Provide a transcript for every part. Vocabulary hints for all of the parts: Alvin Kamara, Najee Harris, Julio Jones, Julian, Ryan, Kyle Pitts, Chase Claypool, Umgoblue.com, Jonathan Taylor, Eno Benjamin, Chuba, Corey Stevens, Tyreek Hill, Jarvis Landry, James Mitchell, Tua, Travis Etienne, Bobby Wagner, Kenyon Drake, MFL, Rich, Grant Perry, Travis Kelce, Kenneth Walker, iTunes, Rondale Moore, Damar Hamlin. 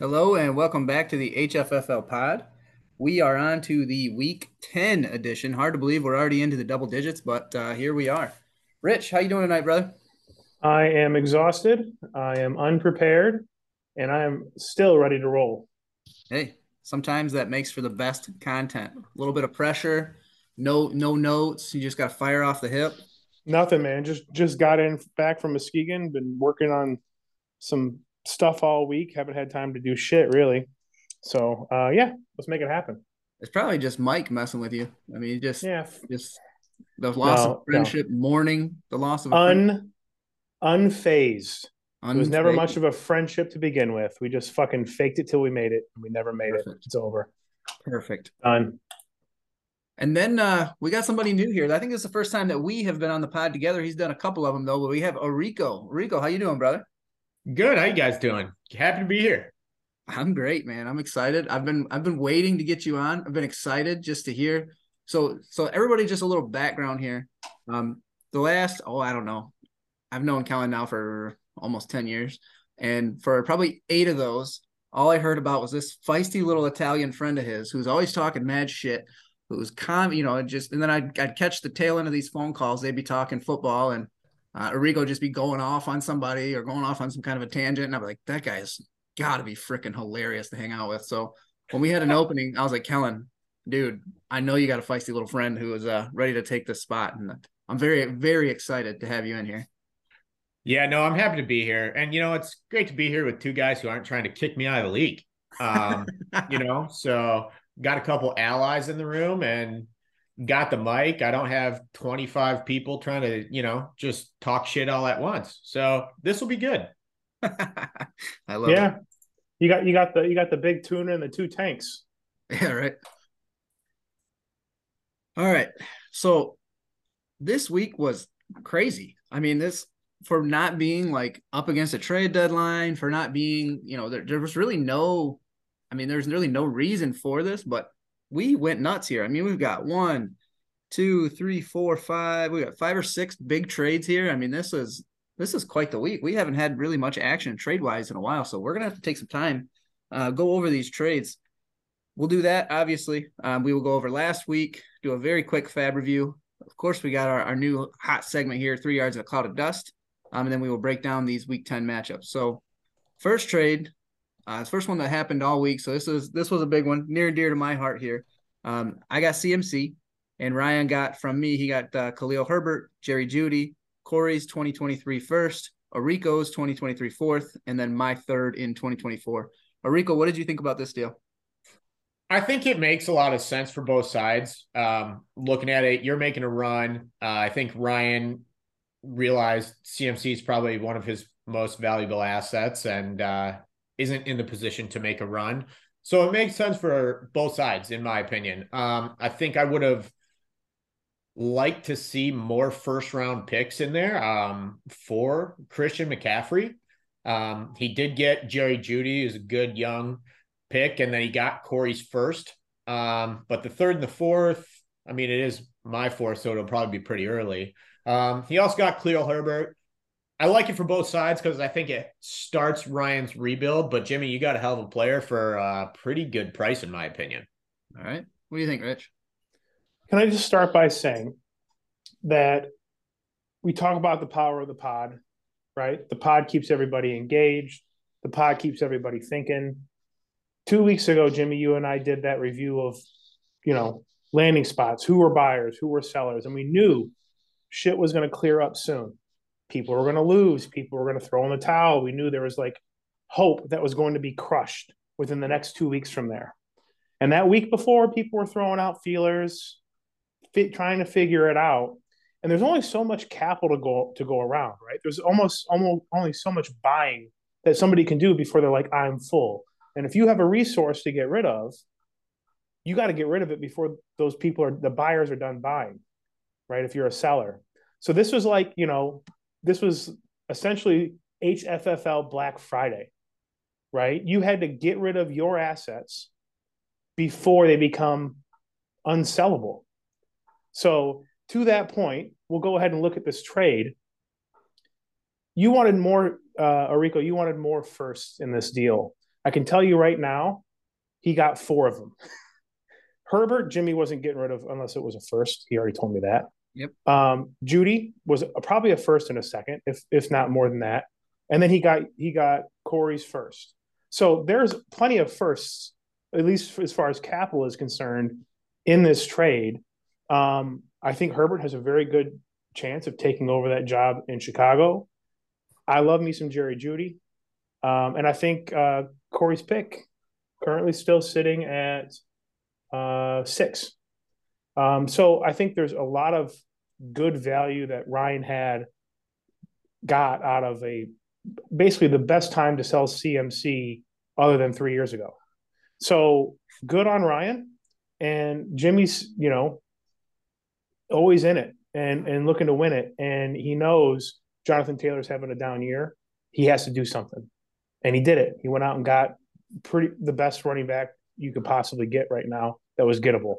Hello and welcome back to the HFFL pod. We are on to the week 10 edition. Hard to believe we're already into the double digits, but here we are. Rich, how you doing tonight, brother? I am exhausted. I am unprepared, and I am still ready to roll. Hey, sometimes that makes for the best content. A little bit of pressure, no notes. You just got to fire off the hip. Nothing, man. Just got in back from Muskegon. Been working on some stuff all week. Haven't had time to do shit really. So yeah, let's make it happen. It's probably just Mike messing with you. I mean, just the loss of friendship, mourning the loss of unfazed. It was never much of a friendship to begin with. We just fucking faked it till we made it, and we never made it. It's over. Perfect. Done. And then we got somebody new here. I think it's the first time that we have been on the pod together. He's done a couple of them though, but we have Arico. Arico, how you doing, brother? Good. How you guys doing? Happy to be here. I'm great, man. I'm excited. I've been waiting to get you on. I've been excited just to hear. So everybody, just a little background here. The last, I don't know. I've known Kellen now for almost 10 years. And for probably 8 of those, all I heard about was this feisty little Italian friend of his who's always talking mad shit. Who's and then I'd catch the tail end of these phone calls. They'd be talking football and Arico just be going off on somebody or going off on some kind of a tangent. And I'd be like, that guy's got to be freaking hilarious to hang out with. So when we had an opening, I was like, Kellen, dude, I know you got a feisty little friend who is ready to take this spot. And I'm very, very excited to have you in here. Yeah, no, I'm happy to be here. And, you know, it's great to be here with two guys who aren't trying to kick me out of the league. So got a couple allies in the room and got the mic. I don't have 25 people trying to, just talk shit all at once. So this will be good. I love it. You got the big tuna and the 2 tanks. Yeah, right. All right. So this week was crazy. I mean, this for not being like up against a trade deadline, for not being, there was really there's really no reason for this, but we went nuts here. I mean, we've got 1, 2, 3, 4, 5. We got 5 or 6 big trades here. I mean, this is quite the week. We haven't had really much action trade-wise in a while, so we're going to have to take some time, go over these trades. We'll do that, obviously. We will go over last week, do a very quick fab review. Of course, we got our new hot segment here, 3 yards in a cloud of dust, and then we will break down these Week 10 matchups. So first trade. It's the first one that happened all week, so this was a big one, near and dear to my heart here. I got CMC, and Ryan got from me. He got Khalil Herbert, Jerry Jeudy, Corey's 2023 first, Arico's 2023 fourth, and then my third in 2024. Arico, what did you think about this deal? I think it makes a lot of sense for both sides. Looking at it, you're making a run. I think Ryan realized CMC is probably one of his most valuable assets, and isn't in the position to make a run. So it makes sense for both sides, in my opinion. I think I would have liked to see more first-round picks in there for Christian McCaffrey. He did get Jerry Jeudy, who's a good young pick, and then he got Corey's first. But the third and the fourth, I mean, it is my fourth, so it'll probably be pretty early. He also got Khalil Herbert. I like it for both sides because I think it starts Ryan's rebuild. But, Jimmy, you got a hell of a player for a pretty good price, in my opinion. All right. What do you think, Rich? Can I just start by saying that we talk about the power of the pod, right? The pod keeps everybody engaged. The pod keeps everybody thinking. 2 weeks ago, Jimmy, you and I did that review of, landing spots, who were buyers, who were sellers. And we knew shit was going to clear up soon. People were going to lose. People were going to throw in the towel. We knew there was hope that was going to be crushed within the next 2 weeks from there. And that week before, people were throwing out feelers, trying to figure it out. And there's only so much capital to go around, right? There's almost only so much buying that somebody can do before they're like, I'm full. And if you have a resource to get rid of, you got to get rid of it before those people the buyers are done buying, right? If you're a seller. So this was this was essentially HFFL Black Friday, right? You had to get rid of your assets before they become unsellable. So to that point, we'll go ahead and look at this trade. You wanted more, Arico, you wanted more firsts in this deal. I can tell you right now, he got four of them. Herbert, Jimmy wasn't getting rid of unless it was a first. He already told me that. Yep. Jeudy was probably a first and a second, if not more than that. And then he got Corey's first. So there's plenty of firsts, at least as far as capital is concerned, in this trade. I think Herbert has a very good chance of taking over that job in Chicago. I love me some Jerry Jeudy. And I think Corey's pick currently still sitting at 6. So I think there's a lot of good value that Ryan got out of basically the best time to sell CMC other than 3 years ago. So good on Ryan, and Jimmy's, always in it and looking to win it. And he knows Jonathan Taylor's having a down year. He has to do something, and he did it. He went out and got the best running back you could possibly get right now that was gettable.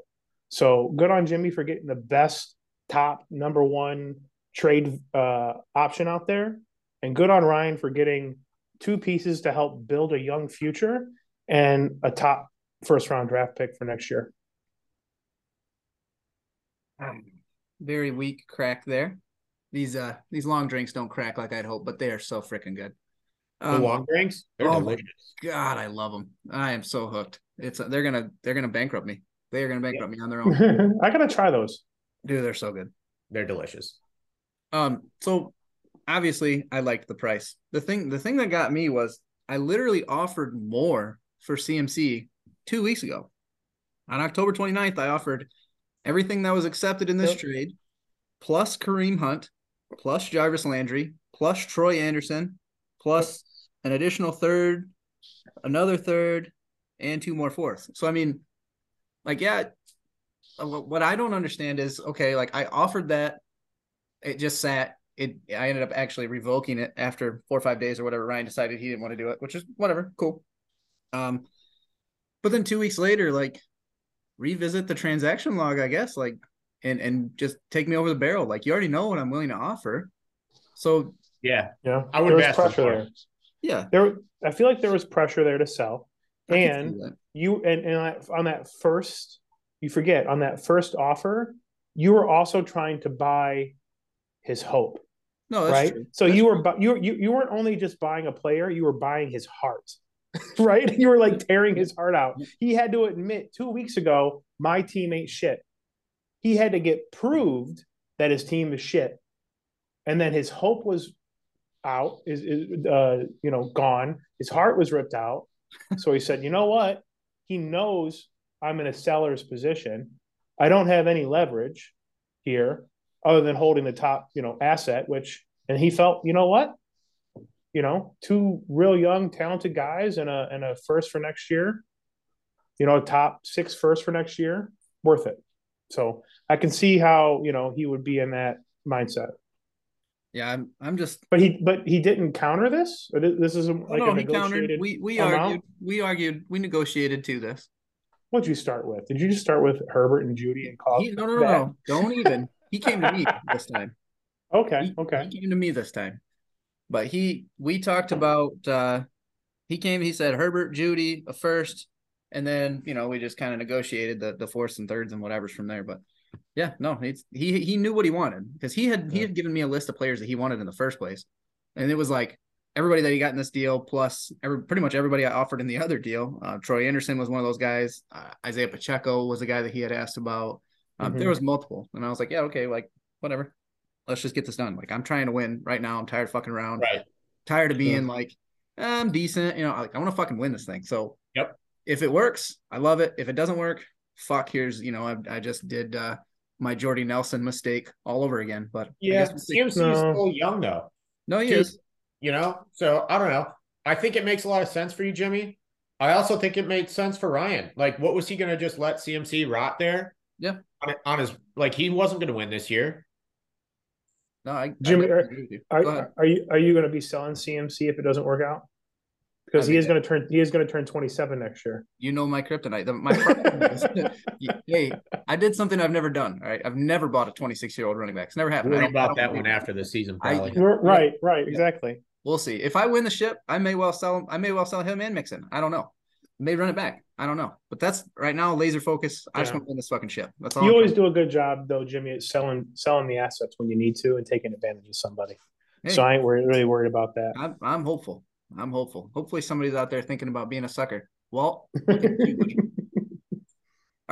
So good on Jimmy for getting the best top number one trade option out there. And good on Ryan for getting two pieces to help build a young future and a top first-round draft pick for next year. Very weak crack there. These long drinks don't crack like I'd hope, but they are so freaking good. The long drinks? They're delicious. God, I love them. I am so hooked. They're gonna bankrupt me. They are gonna bankrupt me on their own. I gotta try those. Dude, they're so good. They're delicious. So obviously, I liked the price. The thing that got me was I literally offered more for CMC 2 weeks ago. On October 29th, I offered everything that was accepted in this trade, plus Kareem Hunt, plus Jarvis Landry, plus Troy Anderson, plus an additional third, another third, and two more fourths. So, I mean, what I don't understand is, I offered that. It just sat. I ended up actually revoking it after 4 or 5 days or whatever. Ryan decided he didn't want to do it, which is whatever. Cool. But then 2 weeks later, revisit the transaction log, I guess, and just take me over the barrel. You already know what I'm willing to offer. So yeah, I would have asked for it. Yeah. I feel like there was pressure there to sell. On that first offer, you were also trying to buy his hope. No, that's right. True. So that's you weren't only just buying a player; you were buying his heart, right? You were tearing his heart out. He had to admit 2 weeks ago, my team ain't shit. He had to get proved that his team is shit, and then his hope was out, gone. His heart was ripped out. So he said, "You know what? He knows I'm in a seller's position. I don't have any leverage here." Other than holding the top, asset, and he felt, two real young, talented guys and a first for next year, a top 6 first for next year, worth it. So I can see how, he would be in that mindset. Yeah, but he didn't counter this. Or this isn't like a negotiated. We negotiated to this. What'd you start with? Did you just start with Herbert and Jeudy and Cobb? No. Don't even. He came to me this time. Okay. He came to me this time. But we talked about, he said Herbert, Jeudy, a first. And then, we just kind of negotiated the fourths and thirds and whatever's from there. But yeah, no, he knew what he wanted because he had given me a list of players that he wanted in the first place. And it was everybody that he got in this deal, plus pretty much everybody I offered in the other deal. Troy Anderson was one of those guys. Isaiah Pacheco was a guy that he had asked about. There was multiple, and I was whatever, let's just get this done. I'm trying to win right now. I'm tired of fucking around. Right. Tired of being I'm decent. I want to fucking win this thing. So if it works, I love it. If it doesn't work, fuck. Here's I just did my Jordy Nelson mistake all over again. But yeah, CMC's still young though. No, he is. So I don't know. I think it makes a lot of sense for you, Jimmy. I also think it made sense for Ryan. What was he going to just let CMC rot there? Yeah. On his he wasn't going to win this year. No, Jimmy, are you going to be selling CMC if it doesn't work out? Because he is going to turn 27 next year. My kryptonite. Hey, I did something I've never done. All right, I've never bought a 26-year-old running back. It's never happened. Worry about that one after the season, probably. Right, exactly. We'll see. If I win the ship, I may well sell him. I may well sell him and Mixon. I don't know. May run it back. I don't know. But that's right now laser focus. Yeah. I just want to win this fucking ship. That's all. You always do a good job though, Jimmy, at selling the assets when you need to and taking advantage of somebody. Hey, so I ain't really worried about that. I'm hopeful. I'm hopeful. Hopefully somebody's out there thinking about being a sucker. Walt. All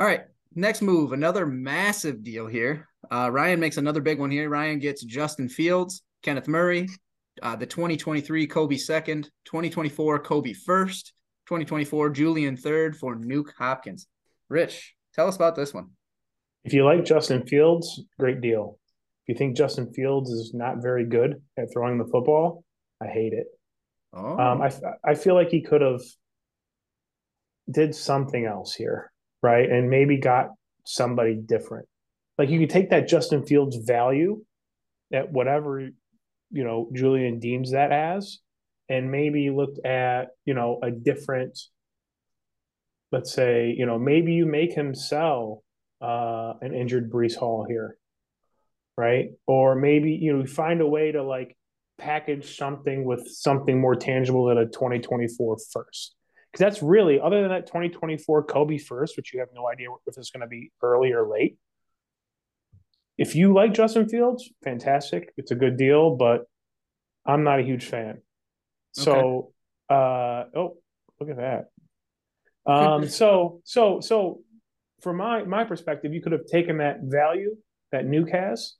right. Next move. Another massive deal here. Ryan makes another big one here. Ryan gets Justin Fields, Kenneth Murray, the 2023 Kobe second, 2024 Kobe first, 2024 Julian third for Nuke Hopkins. Rich, tell us about this one. If you like Justin Fields, great deal. If you think Justin Fields is not very good at throwing the football, I hate it. Oh. I feel like he could have did something else here, right? And maybe got somebody different. Like you could take that Justin Fields value at whatever, you know, Julian deems that as, and maybe looked at, you know, a different, let's say, you know, maybe you make him sell an injured Breece Hall here, right? Or maybe, you know, find a way to like package something with something more tangible than a 2024 first. Because that's really, other than that 2024 Kobe first, which you have no idea if it's going to be early or late. If you like Justin Fields, fantastic. It's a good deal, but I'm not a huge fan. So, okay. Oh, look at that. So from my perspective, you could have taken that value that Nuke has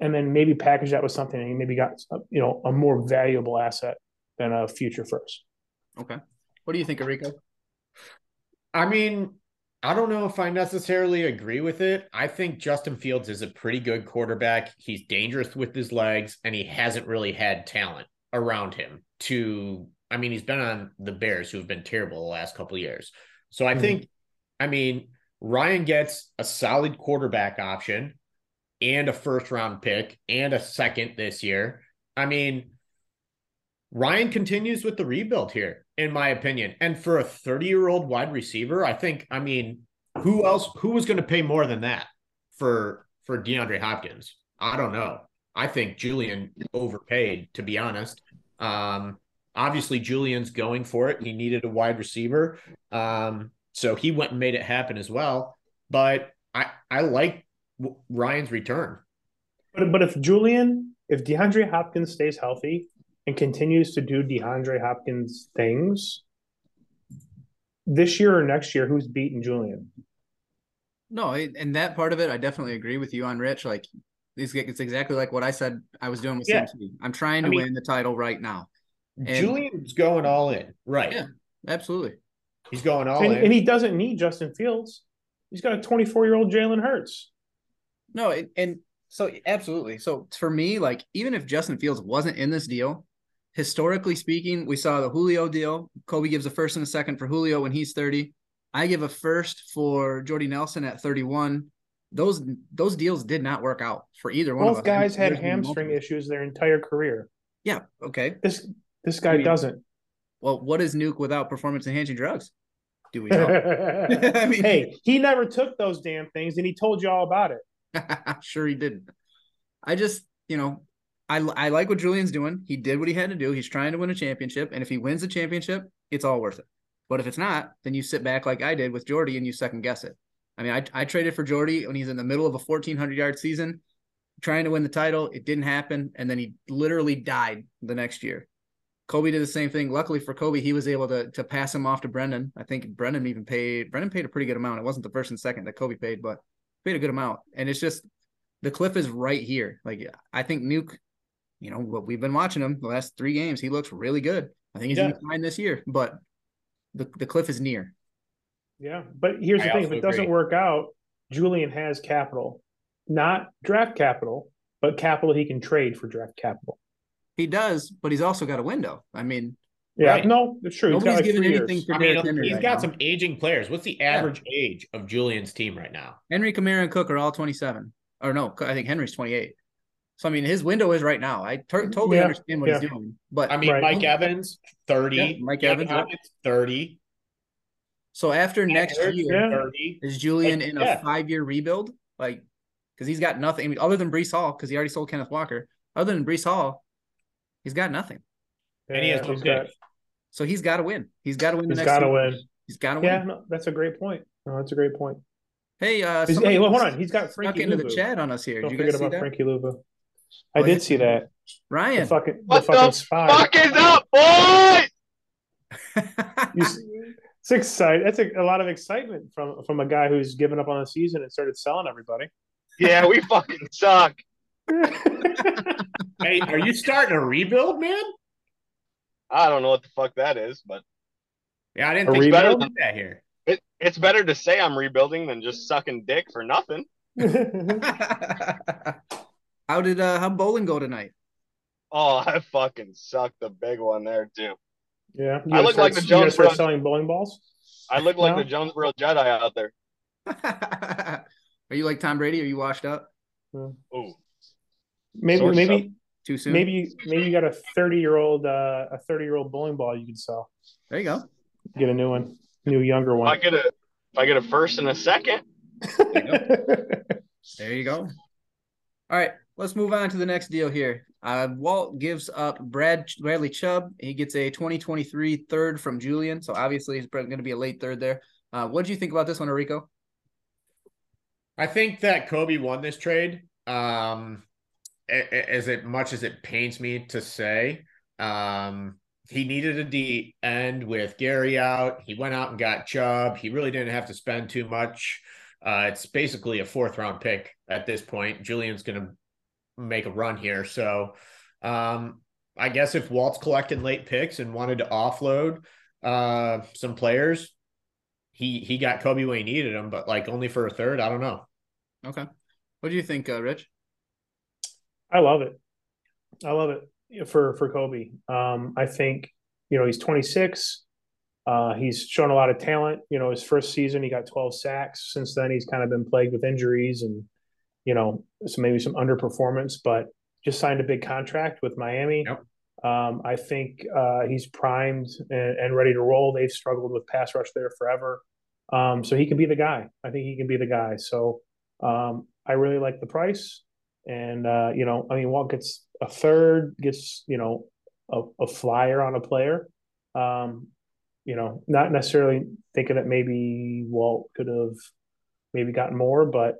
and then maybe packaged that with something and you maybe got, you know, a more valuable asset than a future first. Okay. What do you think, Arico? I mean, I don't know if I necessarily agree with it. I think Justin Fields is a pretty good quarterback. He's dangerous with his legs, and he hasn't really had talent around him to, I mean, he's been on the Bears, who have been terrible the last couple of years. So I think, I mean, Ryan gets a solid quarterback option and a first-round pick and a second this year. I mean, Ryan continues with the rebuild here, in my opinion. And for a 30-year-old wide receiver, I think, I mean, who else, who was going to pay more than that for DeAndre Hopkins? I don't know. I think Julian overpaid, to be honest. Obviously, Julian's going for it. He needed a wide receiver. So he went and made it happen as well. But I like Ryan's return. But if DeAndre Hopkins stays healthy, and continues to do DeAndre Hopkins things this year or next year, who's beating Julian? No, and that part of it, I definitely agree with you on, Rich. Like, it's exactly like what I said I was doing with CMC. I'm trying to win the title right now. And Julian's going all in, right? Yeah, absolutely. He's going all in. And he doesn't need Justin Fields. He's got a 24-year-old Jalen Hurts. No, and so absolutely. So for me, like, even if Justin Fields wasn't in this deal, historically speaking, we saw the Julio deal. Kobe gives a first and a second for Julio when he's 30. I give a first for Jordy Nelson at 31. Those deals did not work out for either one of us. Both guys had hamstring issues their entire career. Yeah, okay. This guy doesn't. Well, what is Nuke without performance-enhancing drugs? Do we know? I mean, hey, he never took those damn things, and he told you all about it. I'm sure he didn't. I just, you know, I like what Julian's doing. He did what he had to do. He's trying to win a championship. And if he wins the championship, it's all worth it. But if it's not, then you sit back like I did with Jeudy and you second guess it. I mean, I traded for Jeudy when he's in the middle of a 1,400-yard season trying to win the title. It didn't happen. And then he literally died the next year. Kobe did the same thing. Luckily for Kobe, he was able to pass him off to Brendan. I think Brendan paid a pretty good amount. It wasn't the first and second that Kobe paid, but paid a good amount. And it's just the cliff is right here. Like, I think Nuke, you know, what we've been watching him the last three games, he looks really good. I think he's going to find this year, but the cliff is near. Yeah, but here's the thing. If it doesn't work out, Julian has capital. Not draft capital, but capital he can trade for draft capital. He does, but he's also got a window. I mean, yeah, right? No, it's true. Nobody's giving anything for Derrick Henry. He's got some aging players. What's the average age of Julian's team right now? Henry, Kamara, and Cook are all 27. Or no, I think Henry's 28. So, I mean, his window is right now. I totally understand what he's doing. But I mean, right. Mike Evans, 30. Yeah, Mike Evans, 30. So, after next year, is Julian in a 5-year rebuld? Like, because he's got nothing. I mean, other than Breece Hall, because he already sold Kenneth Walker. Other than Breece Hall, he's got nothing. and he has two picks. So he's got to win. He's got to win. He's got to win. Yeah, no, that's a great point. No, that's a great point. Hey, hey, well, hold on. He's got Frankie Luba into the chat on us here. Don't forget about Frankie Luba. I did see that. Ryan, the fucking spy. Fuck is up, boy? It's exciting. That's a lot of excitement from a guy who's given up on the season and started selling everybody. Yeah, we fucking suck. Hey, are you starting a rebuild, man? I don't know what the fuck that is, but yeah, I didn't think you better than that here. It's better to say I'm rebuilding than just sucking dick for nothing. How did bowling go tonight? Oh, I fucking sucked the big one there too. Yeah, I look like the Jonesboro selling bowling balls. I look like the Jonesboro Jedi out there. Are you like Tom Brady? Are you washed up? Yeah. Oh, maybe too soon. Maybe you got a 30-year-old bowling ball you can sell. There you go. Get a new one, younger one. I get a first and a second. There you go. All right, let's move on to the next deal here. Walt gives up Bradley Chubb. He gets a 2023 third from Julian. So obviously he's going to be a late third there. What do you think about this one, Arico? I think that Kobe won this trade. As much as it pains me to say, he needed a D end with Gary out. He went out and got Chubb. He really didn't have to spend too much. It's basically a fourth round pick at this point. Julian's going to make a run here. So I guess if Walt's collecting late picks and wanted to offload some players, he got Kobe when he needed him, but like only for a third. I don't know. Okay. What do you think, Rich? I love it for Kobe. I think, he's 26. He's shown a lot of talent. His first season, he got 12 sacks. Since then, he's kind of been plagued with injuries and, so maybe some underperformance, but just signed a big contract with Miami. Yep. I think he's primed and ready to roll. They've struggled with pass rush there forever. So he can be the guy. I think he can be the guy. So I really like the price. And, Walt gets a third, gets, a flyer on a player. Not necessarily thinking that maybe Walt could have maybe gotten more, but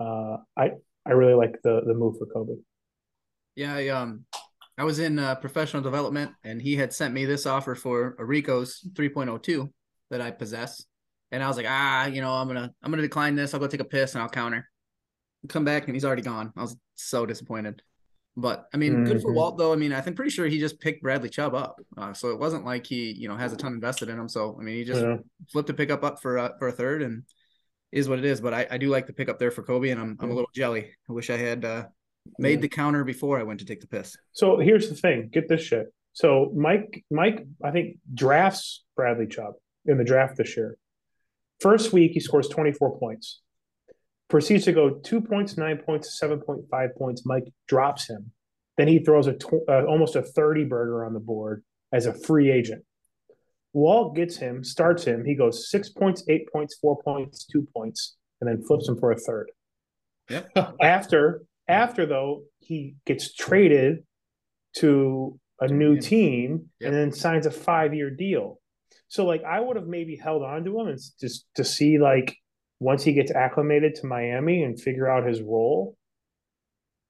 I really like the move for Kobe. Yeah, I was in professional development, and he had sent me this offer for Arico's 3.02 that I possess, and I was like, I'm gonna decline this. I'll go take a piss, and I'll counter. Come back, and he's already gone. I was so disappointed. But, good for Walt, though. I'm pretty sure he just picked Bradley Chubb up. So it wasn't like he, has a ton invested in him. So, he just flipped a pickup up for a third and is what it is. But I do like the pickup there for Kobe, and I'm a little jelly. I wish I had made the counter before I went to take the piss. So here's the thing. Get this shit. So Mike, I think, drafts Bradley Chubb in the draft this year. First week, he scores 24 points. Proceeds to go 2 points, 9 points, 7.5 points. Mike drops him. Then he throws almost a 30-burger on the board as a free agent. Walt gets him, starts him. He goes 6 points, 8 points, 4 points, 2 points, and then flips him for a third. Yep. After though, he gets traded to a new team and then signs a 5-year deal. So, I would have maybe held on to him and just to see, once he gets acclimated to Miami and figure out his role,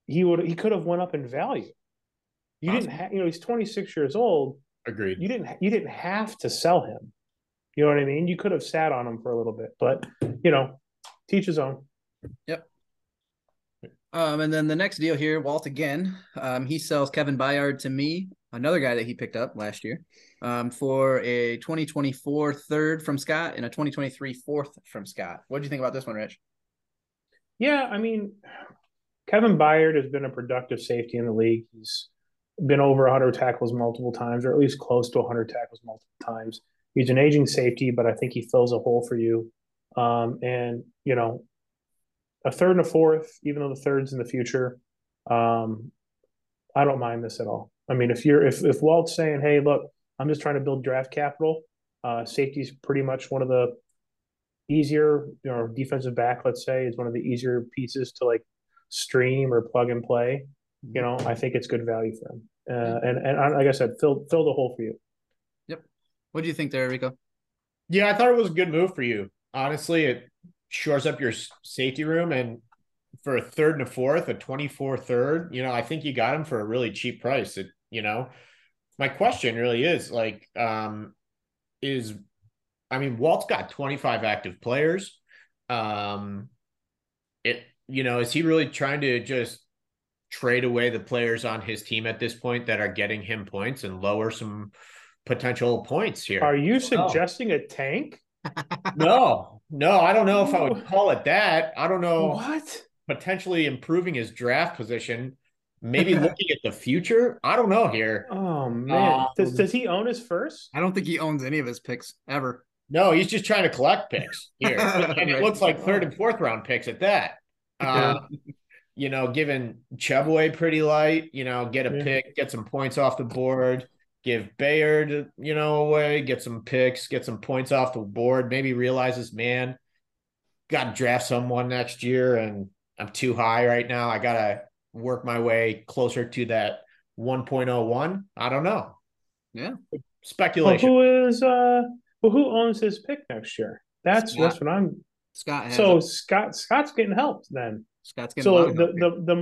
he could have went up in value. You awesome. Didn't have, he's 26 years old. Agreed. You didn't have to sell him. You know what I mean? You could have sat on him for a little bit, but teach his own. Yep. And then the next deal here, Walt again. He sells Kevin Byard to me, another guy that he picked up last year, for a 2024 third from Scott and a 2023 fourth from Scott. What do you think about this one, Rich? Yeah, Kevin Byard has been a productive safety in the league. He's been over 100 tackles multiple times, or at least close to 100 tackles multiple times. He's an aging safety, but I think he fills a hole for you. A third and a fourth, even though the third's in the future, I don't mind this at all. If Walt's saying, hey, look, I'm just trying to build draft capital, safety's pretty much one of the easier, defensive back, let's say, is one of the easier pieces to stream or plug and play. I think it's good value for him. And like I said, fill the hole for you. Yep. What do you think there, Rico? Yeah, I thought it was a good move for you. Honestly, it shores up your safety room, and for a third and a fourth, a 24 third, I think you got him for a really cheap price. My question really is like, Walt's got 25 active players. Is he really trying to just trade away the players on his team at this point that are getting him points and lower some potential points here? Are you suggesting a tank? No, I don't know if I would call it that. I don't know. What? Potentially improving his draft position, maybe looking at the future. I don't know here. Oh, man. Does he own his first? I don't think he owns any of his picks ever. No, he's just trying to collect picks here. And it looks like third and fourth round picks at that. Giving Chubb away pretty light, get a pick, get some points off the board. Give Bayard, away, get some picks, get some points off the board. Maybe realizes, man, got to draft someone next year, and I'm too high right now. I got to work my way closer to that 1.01. I don't know. Yeah, speculation. Well, who owns his pick next year? That's what I'm. Scott. Scott's getting helped then. Scott's getting so the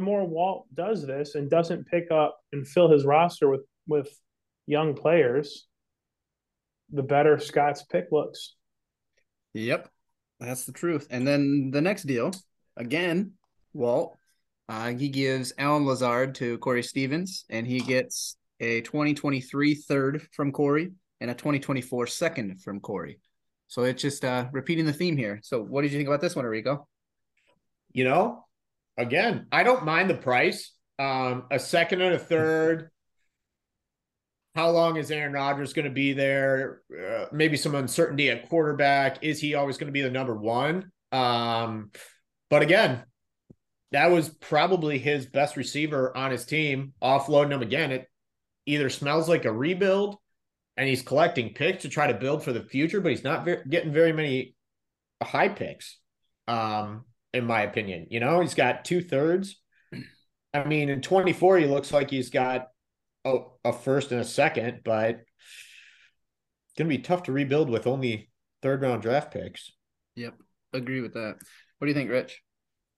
more Walt does this and doesn't pick up and fill his roster with young players, the better Scott's pick looks. Yep, that's the truth. And then the next deal, again, Walt, he gives Allen Lazard to Corey Stevens, and he gets a 2023 third from Corey and a 2024 second from Corey. So it's just repeating the theme here. So what did you think about this one, Arico? Again, I don't mind the price. A second and a third. How long is Aaron Rodgers going to be there? Maybe some uncertainty at quarterback. Is he always going to be the number one? But again, that was probably his best receiver on his team. Offloading him again, it either smells like a rebuild and he's collecting picks to try to build for the future, but he's not getting very many high picks, in my opinion. He's got 2 thirds. I mean, in 24, he looks like he's got a first and a second, but it's going to be tough to rebuild with only third round draft picks. Yep. Agree with that. What do you think, Rich?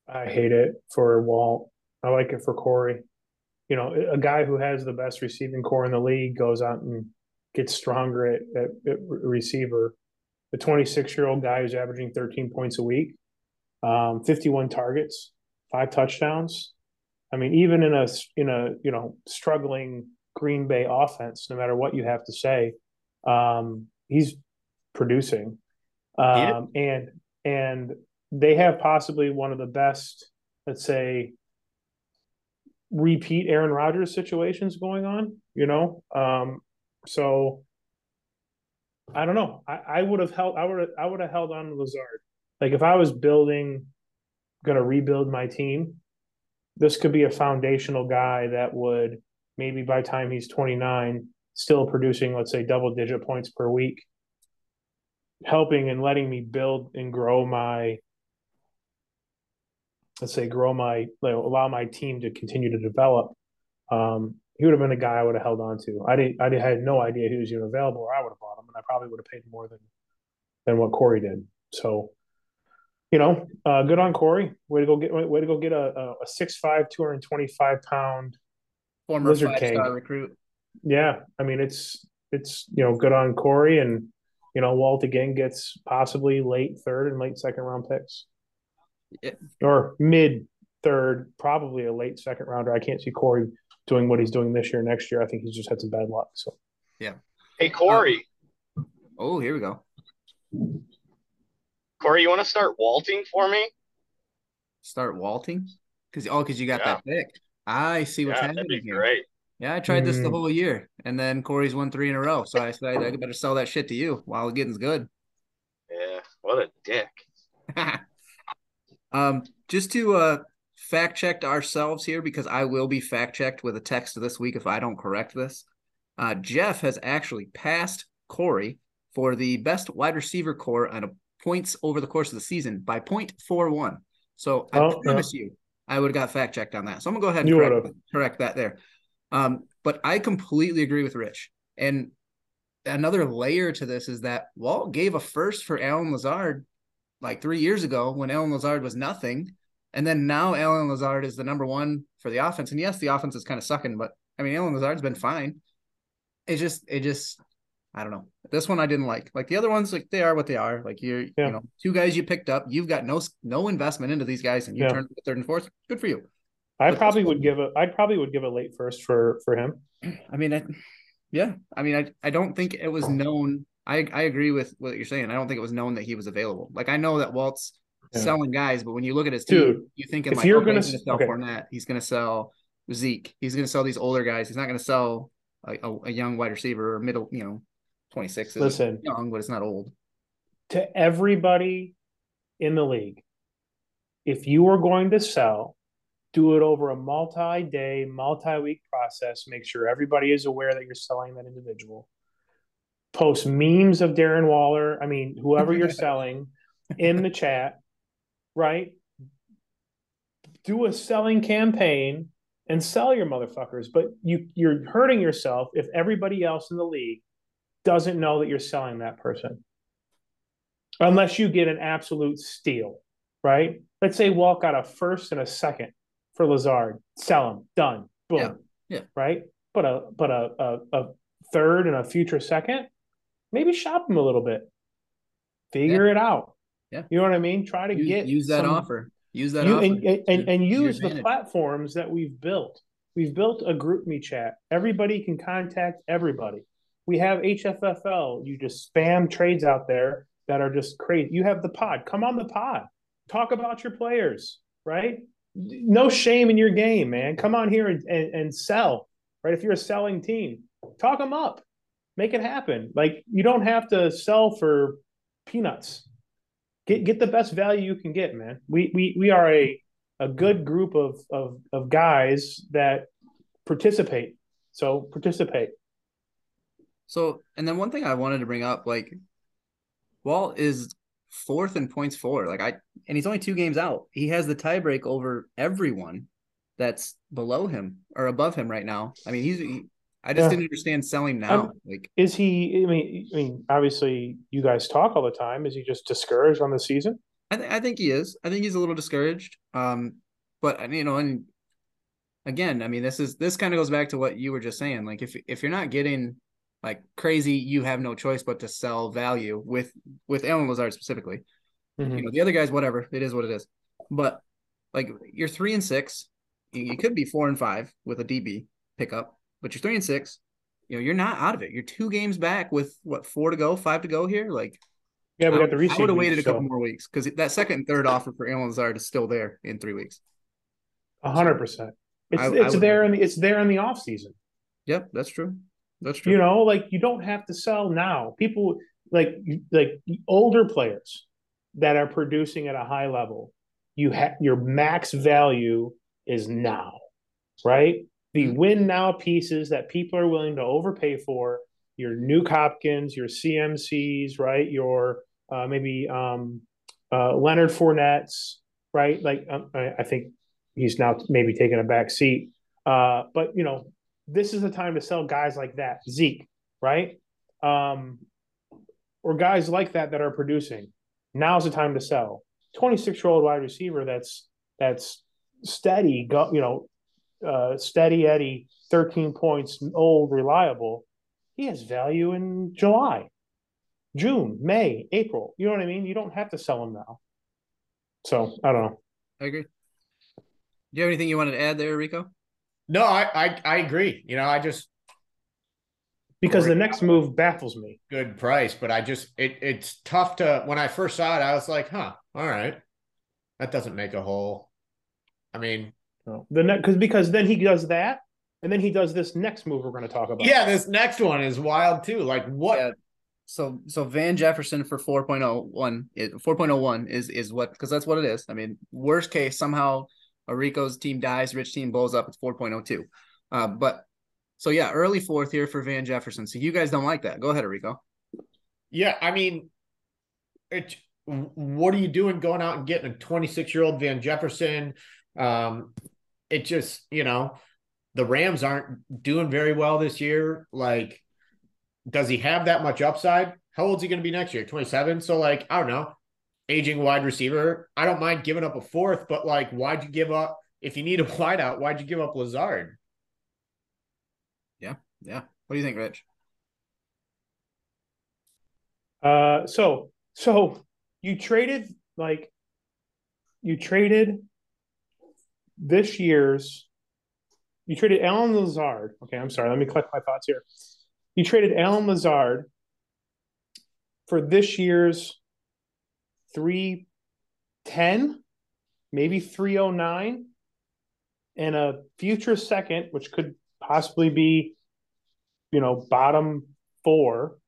I hate it for Walt. I like it for Corey. A guy who has the best receiving core in the league goes out and gets stronger at receiver. The 26-year-old guy who's averaging 13 points a week, 51 targets, 5 touchdowns. I mean, even in a struggling Green Bay offense, no matter what you have to say, he's producing, and they have possibly one of the best, let's say, repeat Aaron Rodgers situations going on. So I don't know. I would have held on to Lazard. Like if I was going to rebuild my team, this could be a foundational guy that would maybe by the time he's 29, still producing, let's say, double-digit points per week, helping and letting me build and grow allow my team to continue to develop. He would have been a guy I would have held on to. I had no idea he was even available, or I would have bought him, and I probably would have paid more than what Corey did. So. Good on Corey. Way to go get a 6'5", 225-pound former lizard king recruit. Yeah, I mean it's good on Corey, and Walt again gets possibly late third and late second round picks, or mid third, probably a late second rounder. I can't see Corey doing what he's doing this year, next year. I think he's just had some bad luck. So yeah. Hey Corey. Oh, here we go. Corey, you want to start walting for me? Start walting? Because you got that pick. I see what's happening that'd be here. Great. Yeah, I tried this the whole year, and then Corey's won 3 in a row. So I said I better sell that shit to you while the getting's good. Yeah, what a dick. Just to fact check ourselves here, because I will be fact checked with a text this week if I don't correct this. Jeff has actually passed Corey for the best wide receiver core on points over the course of the season by 0.41. So I promise you, I would have got fact checked on that. So I'm going to go ahead and correct that there. But I completely agree with Rich. And another layer to this is that Walt gave a first for Allen Lazard like 3 years ago when Allen Lazard was nothing. And then now Allen Lazard is the number one for the offense. And yes, the offense is kind of sucking, but I mean, Allen Lazard's been fine. It just, I don't know. This one I didn't like. Like the other ones, like they are what they are. Like you know, two guys you picked up, you've got no investment into these guys, and you turn to the third and fourth. Good for you. I probably would give a late first for him. I mean, I don't think it was known. I agree with what you're saying. I don't think it was known that he was available. Like I know that Walt's selling guys, but when you look at his team, you think like, he's going to sell Fournette, he's going to sell Zeke, he's going to sell these older guys. He's not going to sell a young wide receiver or middle, you know, 26 is young, but it's not old. To everybody in the league, if you are going to sell, do it over a multi-day, multi-week process. Make sure everybody is aware that you're selling that individual. Post memes of Darren Waller, I mean, whoever you're selling in the chat, right? Do a selling campaign and sell your motherfuckers. But you're hurting yourself if everybody else in the league doesn't know that you're selling that person. Unless you get an absolute steal, right? Let's say Walt got a first and a second for Lazard. Sell him. Done. Boom. Yeah. Right? But a third and a future second, maybe shop him a little bit. Figure it out. Yeah. You know what I mean? Try to use that offer. Use that offer. And use the platforms that we've built. We've built a GroupMe chat. Everybody can contact everybody. We have HFFL. You just spam trades out there that are just crazy. You have the pod. Come on the pod. Talk about your players, right? No shame in your game, man. Come on here and sell, right? If you're a selling team, talk them up. Make it happen. Like, you don't have to sell for peanuts. Get the best value you can get, man. We are a good group of guys that participate. So participate. So, and then one thing I wanted to bring up, like, Walt is fourth in points for, like, and he's only 2 games out. He has the tiebreak over everyone that's below him or above him right now. I mean, I just didn't understand selling now. I mean, obviously you guys talk all the time. Is he just discouraged on the season? I think he is. I think he's a little discouraged. But you know, and again, I mean, this kind of goes back to what you were just saying. Like, if you're not getting like crazy, you have no choice but to sell value with Allen Lazard specifically. Mm-hmm. You know, the other guys, whatever, it is what it is. But like, you're 3-6, you could be 4-5 with a DB pickup, but you're 3-6. You know, you're not out of it. You're 2 games back with what, 4 to go, 5 to go here. Like, yeah, we got the reset. I would have waited a couple more weeks because that second and third offer for Allen Lazard is still there in 3 weeks. 100%. It's there in the off season. Yep, that's true. That's true. You know, like, you don't have to sell now. People like older players that are producing at a high level, your max value is now, right? The win now pieces that people are willing to overpay for, your New Hopkins, your CMCs, right? Your maybe Leonard Fournette's, right? Like, I think he's now maybe taking a back seat. But, you know, this is the time to sell guys like that, Zeke, right? Or guys like that are producing. Now's the time to sell. 26-year-old wide receiver that's steady, steady Eddie, 13 points, old, reliable. He has value in July, June, May, April. You know what I mean? You don't have to sell him now. So, I don't know. I agree. Do you have anything you wanted to add there, Rico? No, I agree. You know, I just – because the next move baffles me. Good price, but I just – it's tough to – when I first saw it, I was like, huh, all right. That doesn't make a hole. I mean – because then he does that, and then he does this next move we're going to talk about. Yeah, this next one is wild too. Like, what yeah. – So Van Jefferson for 4.01 is what – because that's what it is. I mean, worst case, somehow – Arico's team dies, Rich team blows up. It's 4.02. Early fourth here for Van Jefferson. So you guys don't like that. Go ahead, Arico. Yeah, I mean, what are you doing going out and getting a 26-year-old Van Jefferson? It just, you know, the Rams aren't doing very well this year. Like, does he have that much upside? How old is he going to be next year? 27. So, like, I don't know. Aging wide receiver. I don't mind giving up a fourth, but, like, why'd you give up? If you need a wideout, why'd you give up Lazard? Yeah. Yeah. What do you think, Rich? So you traded, like, you traded Allen Lazard. Okay, I'm sorry. Let me collect my thoughts here. You traded Allen Lazard for this year's 310, maybe 309, and a future second, which could possibly be, you know, bottom four,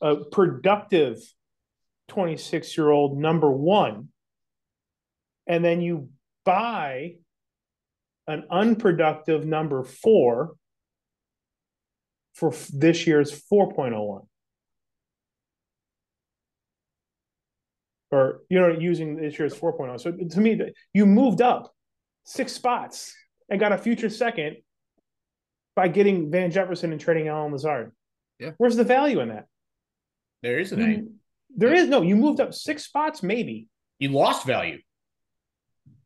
a productive 26-year-old number one, and then you buy an unproductive number four for this year's 4.01. Or, you know, using this year's 4.0. So to me, you moved up 6 spots and got a future second by getting Van Jefferson and trading Allen Lazard. Yeah. Where's the value in that? There is an A. There is no. You moved up 6 spots, maybe. You lost value.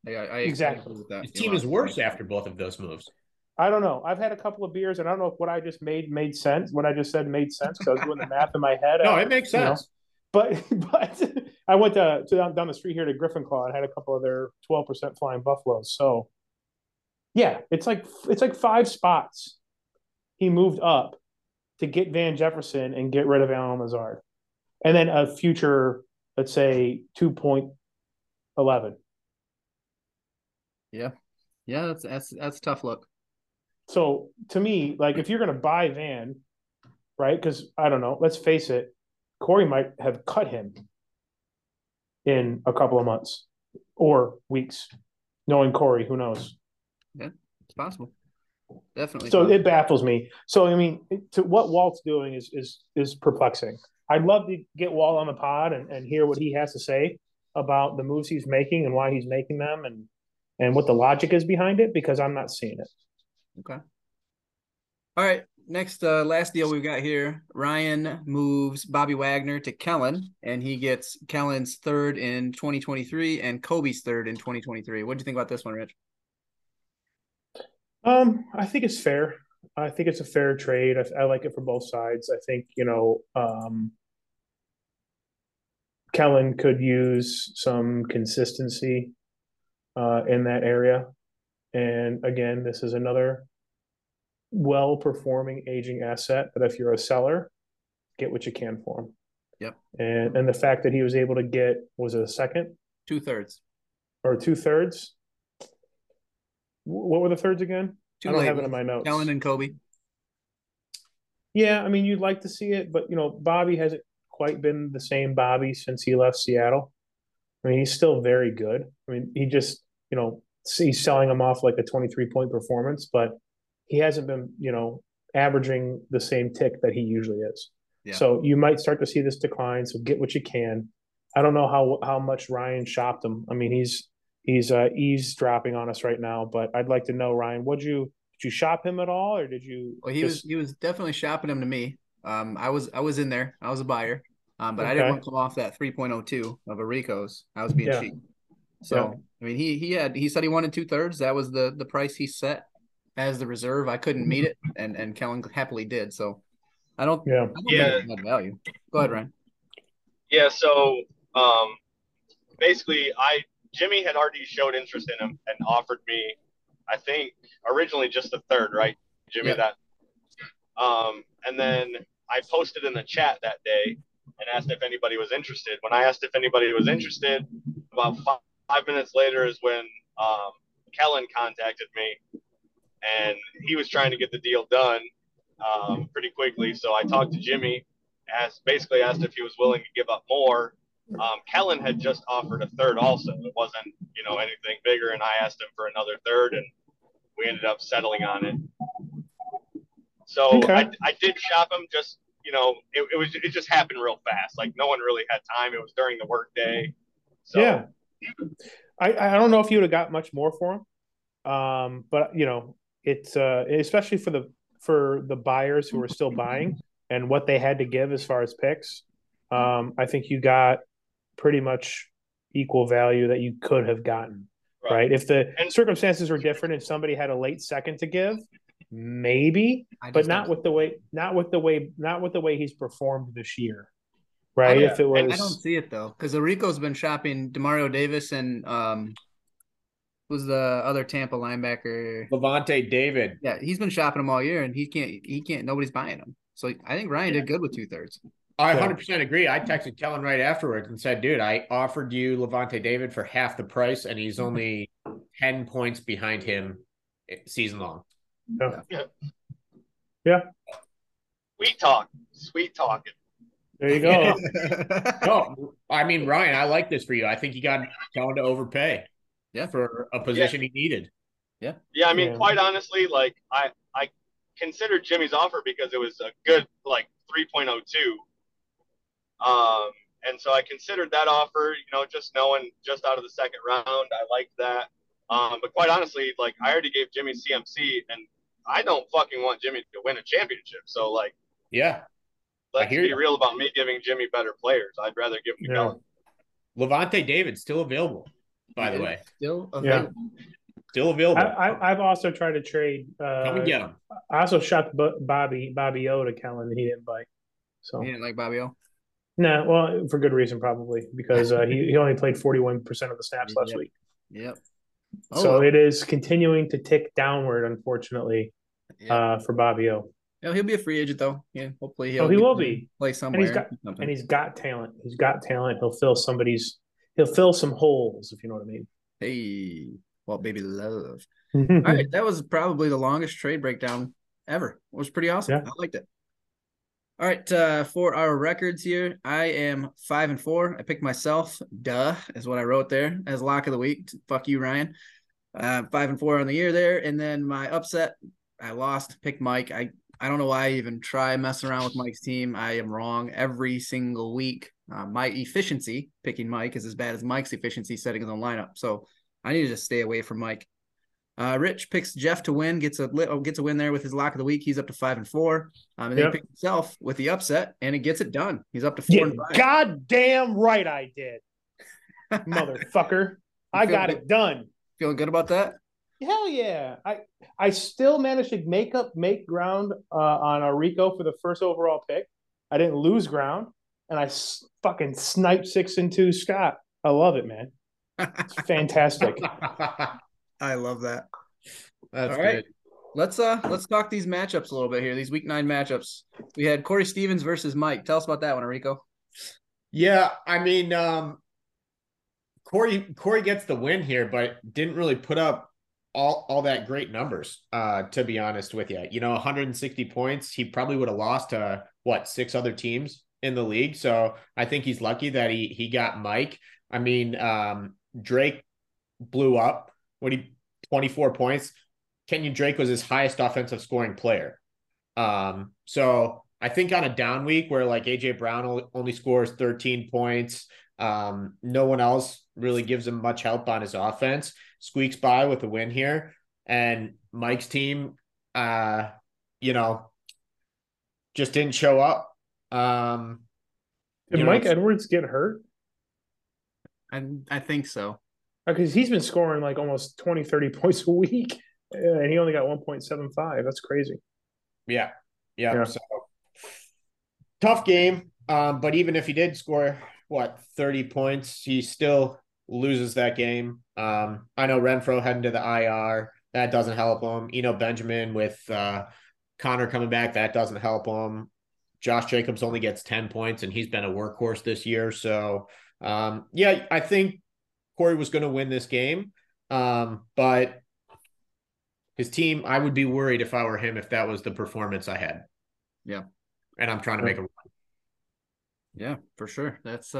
I exactly. With that. The team is worse after both of those moves. I don't know. I've had a couple of beers, and I don't know if what I just made sense. What I just said made sense because I was doing the math in my head. No, it makes sense. Know. But I went to down the street here to Griffin Claw and had a couple of their 12% flying buffaloes. So, yeah, it's like 5 spots he moved up to get Van Jefferson and get rid of Allen Lazard, and then a future, let's say, 2.11. Yeah, that's a tough look. So to me, like, if you're gonna buy Van, right? Because I don't know. Let's face it. Corey might have cut him in a couple of months or weeks. Knowing Corey, who knows? Yeah, it's possible. Definitely. So possible. It baffles me. So, I mean, to what Walt's doing is perplexing. I'd love to get Walt on the pod and hear what he has to say about the moves he's making and why he's making them and what the logic is behind it, because I'm not seeing it. Okay. All right. Next, last deal we've got here, Ryan moves Bobby Wagner to Kellen, and he gets Kellen's third in 2023 and Kobe's third in 2023. What do you think about this one, Rich? I think it's fair. I think it's a fair trade. I like it for both sides. I think, you know, Kellen could use some consistency in that area. And, again, this is another – well-performing aging asset, but if you're a seller, get what you can for him. Yep. And the fact that he was able to get, was it a second? Two thirds. What were the thirds again? I don't have it in my notes. Kellen and Kobe. Yeah, I mean, you'd like to see it, but, you know, Bobby hasn't quite been the same Bobby since he left Seattle. I mean, he's still very good. I mean, he just, you know, he's selling him off like a 23-point performance, but he hasn't been, you know, averaging the same tick that he usually is. Yeah. So you might start to see this decline. So get what you can. I don't know how much Ryan shopped him. I mean, he's eavesdropping on us right now, but I'd like to know, Ryan, did you shop him at all, or did you? Well, he was definitely shopping him to me. I was in there. I was a buyer, but okay. I didn't want to come off that 3.02 of Arico's. I was being cheap. So yeah. I mean, he said he wanted 2/3. That was the price he set as the reserve. I couldn't meet it, and Kellen happily did. So I don't think that value. Go ahead, Ryan. Yeah, so basically Jimmy had already showed interest in him and offered me, I think, originally just the third, right, Jimmy? Yeah. That and then I posted in the chat that day and asked if anybody was interested. When I asked if anybody was interested, about 5 minutes later is when Kellen contacted me. And he was trying to get the deal done pretty quickly. So I talked to Jimmy, basically asked if he was willing to give up more. Kellen had just offered a third also. It wasn't, you know, anything bigger. And I asked him for another third, and we ended up settling on it. So okay. I did shop him. Just, you know, it just happened real fast. Like, no one really had time. It was during the work day. So. Yeah. I don't know if you would have got much more for him. But, you know, it's especially for the buyers who are still buying and what they had to give as far as picks. I think you got pretty much equal value that you could have gotten, right? If the circumstances were different and somebody had a late second to give, maybe, but not with the way he's performed this year. Right. If it was, I don't see it though, because Arico's been shopping Demario Davis and was the other Tampa linebacker, Levante David. Yeah, he's been shopping them all year, and he can't. Nobody's buying them. So I think Ryan did good with 2/3. I 100% agree. I texted Kellen right afterwards and said, "Dude, I offered you Levante David for half the price, and he's only 10 points behind him season long." Yeah. Sweet talking. There you go. No, I mean, Ryan, I like this for you. I think you got Kellen to overpay. Yeah, for a position he needed. Yeah. Yeah, I mean, quite honestly, like I considered Jimmy's offer because it was a good like 3.02. And so I considered that offer, just knowing just out of the second round, I liked that. But quite honestly, like I already gave Jimmy CMC, and I don't fucking want Jimmy to win a championship. So like, yeah, let's be real about me giving Jimmy better players. I'd rather give him to Kellen. Levante David's still available, by the way. Still available. Yeah. Still available. I've also tried to trade. Come and get him. I also shot Bobby O to Kellen, and he didn't bite. So he didn't like Bobby O. No, well, for good reason probably because he only played 41% of the snaps last week. Yep. So it is continuing to tick downward, unfortunately, for Bobby O. Yeah, he'll be a free agent though. Yeah, hopefully he will play somewhere. And he's got talent. He's got talent. He'll fill some holes, if you know what I mean. Hey, Walt baby love. All right, that was probably the longest trade breakdown ever. It was pretty awesome. Yeah. I liked it. All right, for our records here, I am 5-4. I picked myself, duh, is what I wrote there as lock of the week. Fuck you, Ryan. 5-4 on the year there, and then my upset, I lost. Picked Mike. I don't know why I even try messing around with Mike's team. I am wrong every single week. My efficiency picking Mike is as bad as Mike's efficiency setting his own lineup. So I need to just stay away from Mike. Rich picks Jeff to win, gets a win there with his lock of the week. He's up to 5-4, and then he picked himself with the upset, and it gets it done. He's up to 4-5. God damn right I did, motherfucker! I got it done. Feeling good about that? Hell yeah! I still managed to make ground on Arico for the first overall pick. I didn't lose ground, and I fucking sniped 6-2 Scott. I love it, man. It's fantastic. I love that. That's all right. Good. Let's talk these matchups a little bit here. These week 9 matchups. We had Corey Stevens versus Mike. Tell us about that one, Arico. Yeah, I mean, Corey gets the win here, but didn't really put up all that great numbers. To be honest with you, 160 points. He probably would have lost to 6 other teams in the league. So I think he's lucky that he got Mike. I mean, Drake blew up. 24 points. Kenyon Drake was his highest offensive scoring player. So I think on a down week where like AJ Brown only scores 13 points, no one else really gives him much help on his offense. Squeaks by with a win here, and Mike's team, just didn't show up. Did Mike Edwards get hurt? I think so. Because he's been scoring like almost 20-30 points a week, and he only got 1.75. That's crazy. Yeah. So tough game. But even if he did score 30 points, he still loses that game. I know Renfrow heading to the IR, that doesn't help him. Eno Benjamin with Connor coming back, that doesn't help him. Josh Jacobs only gets 10 points, and he's been a workhorse this year. So I think Corey was going to win this game, but his team, I would be worried if I were him if that was the performance I had. Yeah. And I'm trying to make a run. Yeah, for sure. That's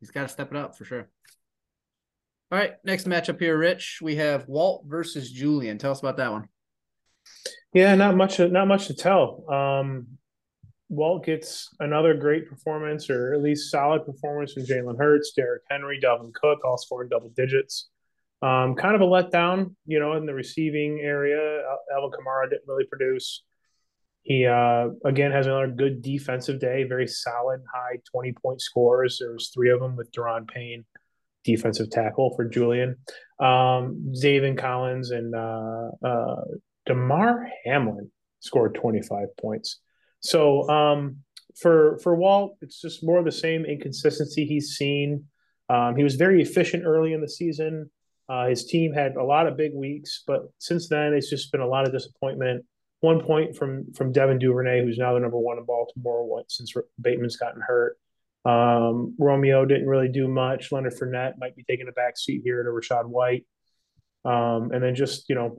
he's got to step it up for sure. All right, next matchup here, Rich. We have Walt versus Julian. Tell us about that one. Yeah, not much to tell. Walt gets another great performance, or at least solid performance, from Jalen Hurts, Derrick Henry, Dalvin Cook, all scoring double digits. Kind of a letdown, you know, in the receiving area. Alvin Kamara didn't really produce. He, again, has another good defensive day, very solid, high 20-point scores. There was three of them with Deron Payne, defensive tackle for Julian. Zaven Collins and Damar Hamlin scored 25 points. So for Walt, it's just more of the same inconsistency he's seen. He was very efficient early in the season. His team had a lot of big weeks, but since then it's just been a lot of disappointment. 1 point from Devin Duvernay, who's now the number one in Baltimore since Bateman's gotten hurt. Romeo didn't really do much. Leonard Fournette might be taking a back seat here to Rachaad White. And then just, you know,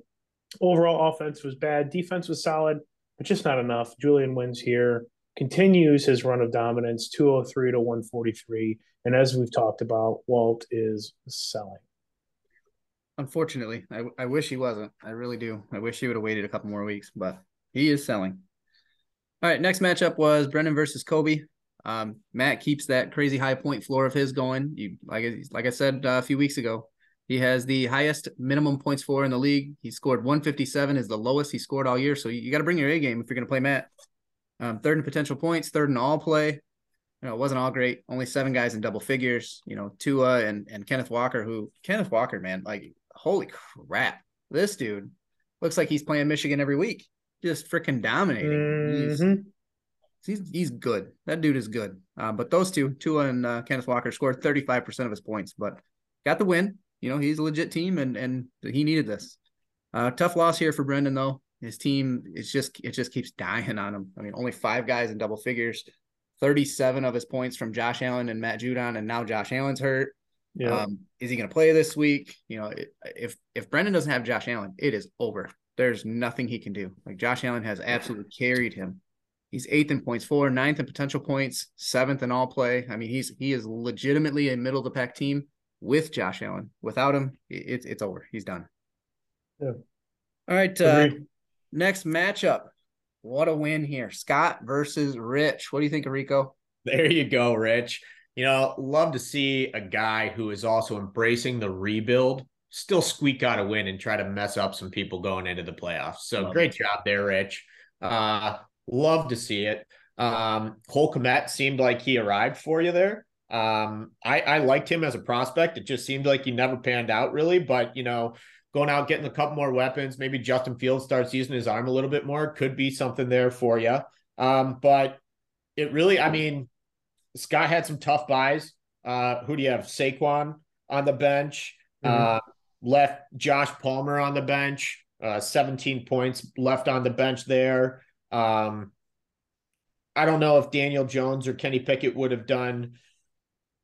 overall offense was bad. Defense was solid, but just not enough. Julian wins here, continues his run of dominance, 203 to 143. And as we've talked about, Walt is selling. Unfortunately, I wish he wasn't. I really do. I wish he would have waited a couple more weeks, but he is selling. All right, next matchup was Brendan versus Kobe. Matt keeps that crazy high point floor of his going. Like I said a few weeks ago, he has the highest minimum points floor in the league. He scored 157 is the lowest he scored all year, so you got to bring your A game if you're going to play Matt. Third in potential points, third in all play. You know, it wasn't all great. Only seven guys in double figures, you know, Tua and Kenneth Walker, man, like, holy crap. This dude looks like he's playing Michigan every week. Just freaking dominating. Mm-hmm. He's good. That dude is good. But those two, Tua and Kenneth Walker, scored 35% of his points, but got the win. You know, he's a legit team, and he needed this. Tough loss here for Brendan, though. His team, it just keeps dying on him. I mean, only five guys in double figures. 37 of his points from Josh Allen and Matt Judon, and now Josh Allen's hurt. Yeah. Is he going to play this week? You know, if Brendan doesn't have Josh Allen, it is over. There's nothing he can do. Like, Josh Allen has absolutely carried him. He's eighth in points for, ninth in potential points, seventh in all play. I mean, he is legitimately a middle of the pack team with Josh Allen. Without him, it's over. He's done. Yeah. All right. Next matchup. What a win here. Scott versus Rich. What do you think, Arico? There you go, Rich. You know, love to see a guy who is also embracing the rebuild still squeak out a win and try to mess up some people going into the playoffs. So great job there, Rich. Love to see it. Holcomet seemed like he arrived for you there. I liked him as a prospect. It just seemed like he never panned out really, but, you know, going out, getting a couple more weapons. Maybe Justin Fields starts using his arm a little bit more. Could be something there for you. But it really, I mean, Scott had some tough buys. Who do you have? Saquon on the bench. Mm-hmm. Left Josh Palmer on the bench. 17 points left on the bench there. I don't know if Daniel Jones or Kenny Pickett would have done –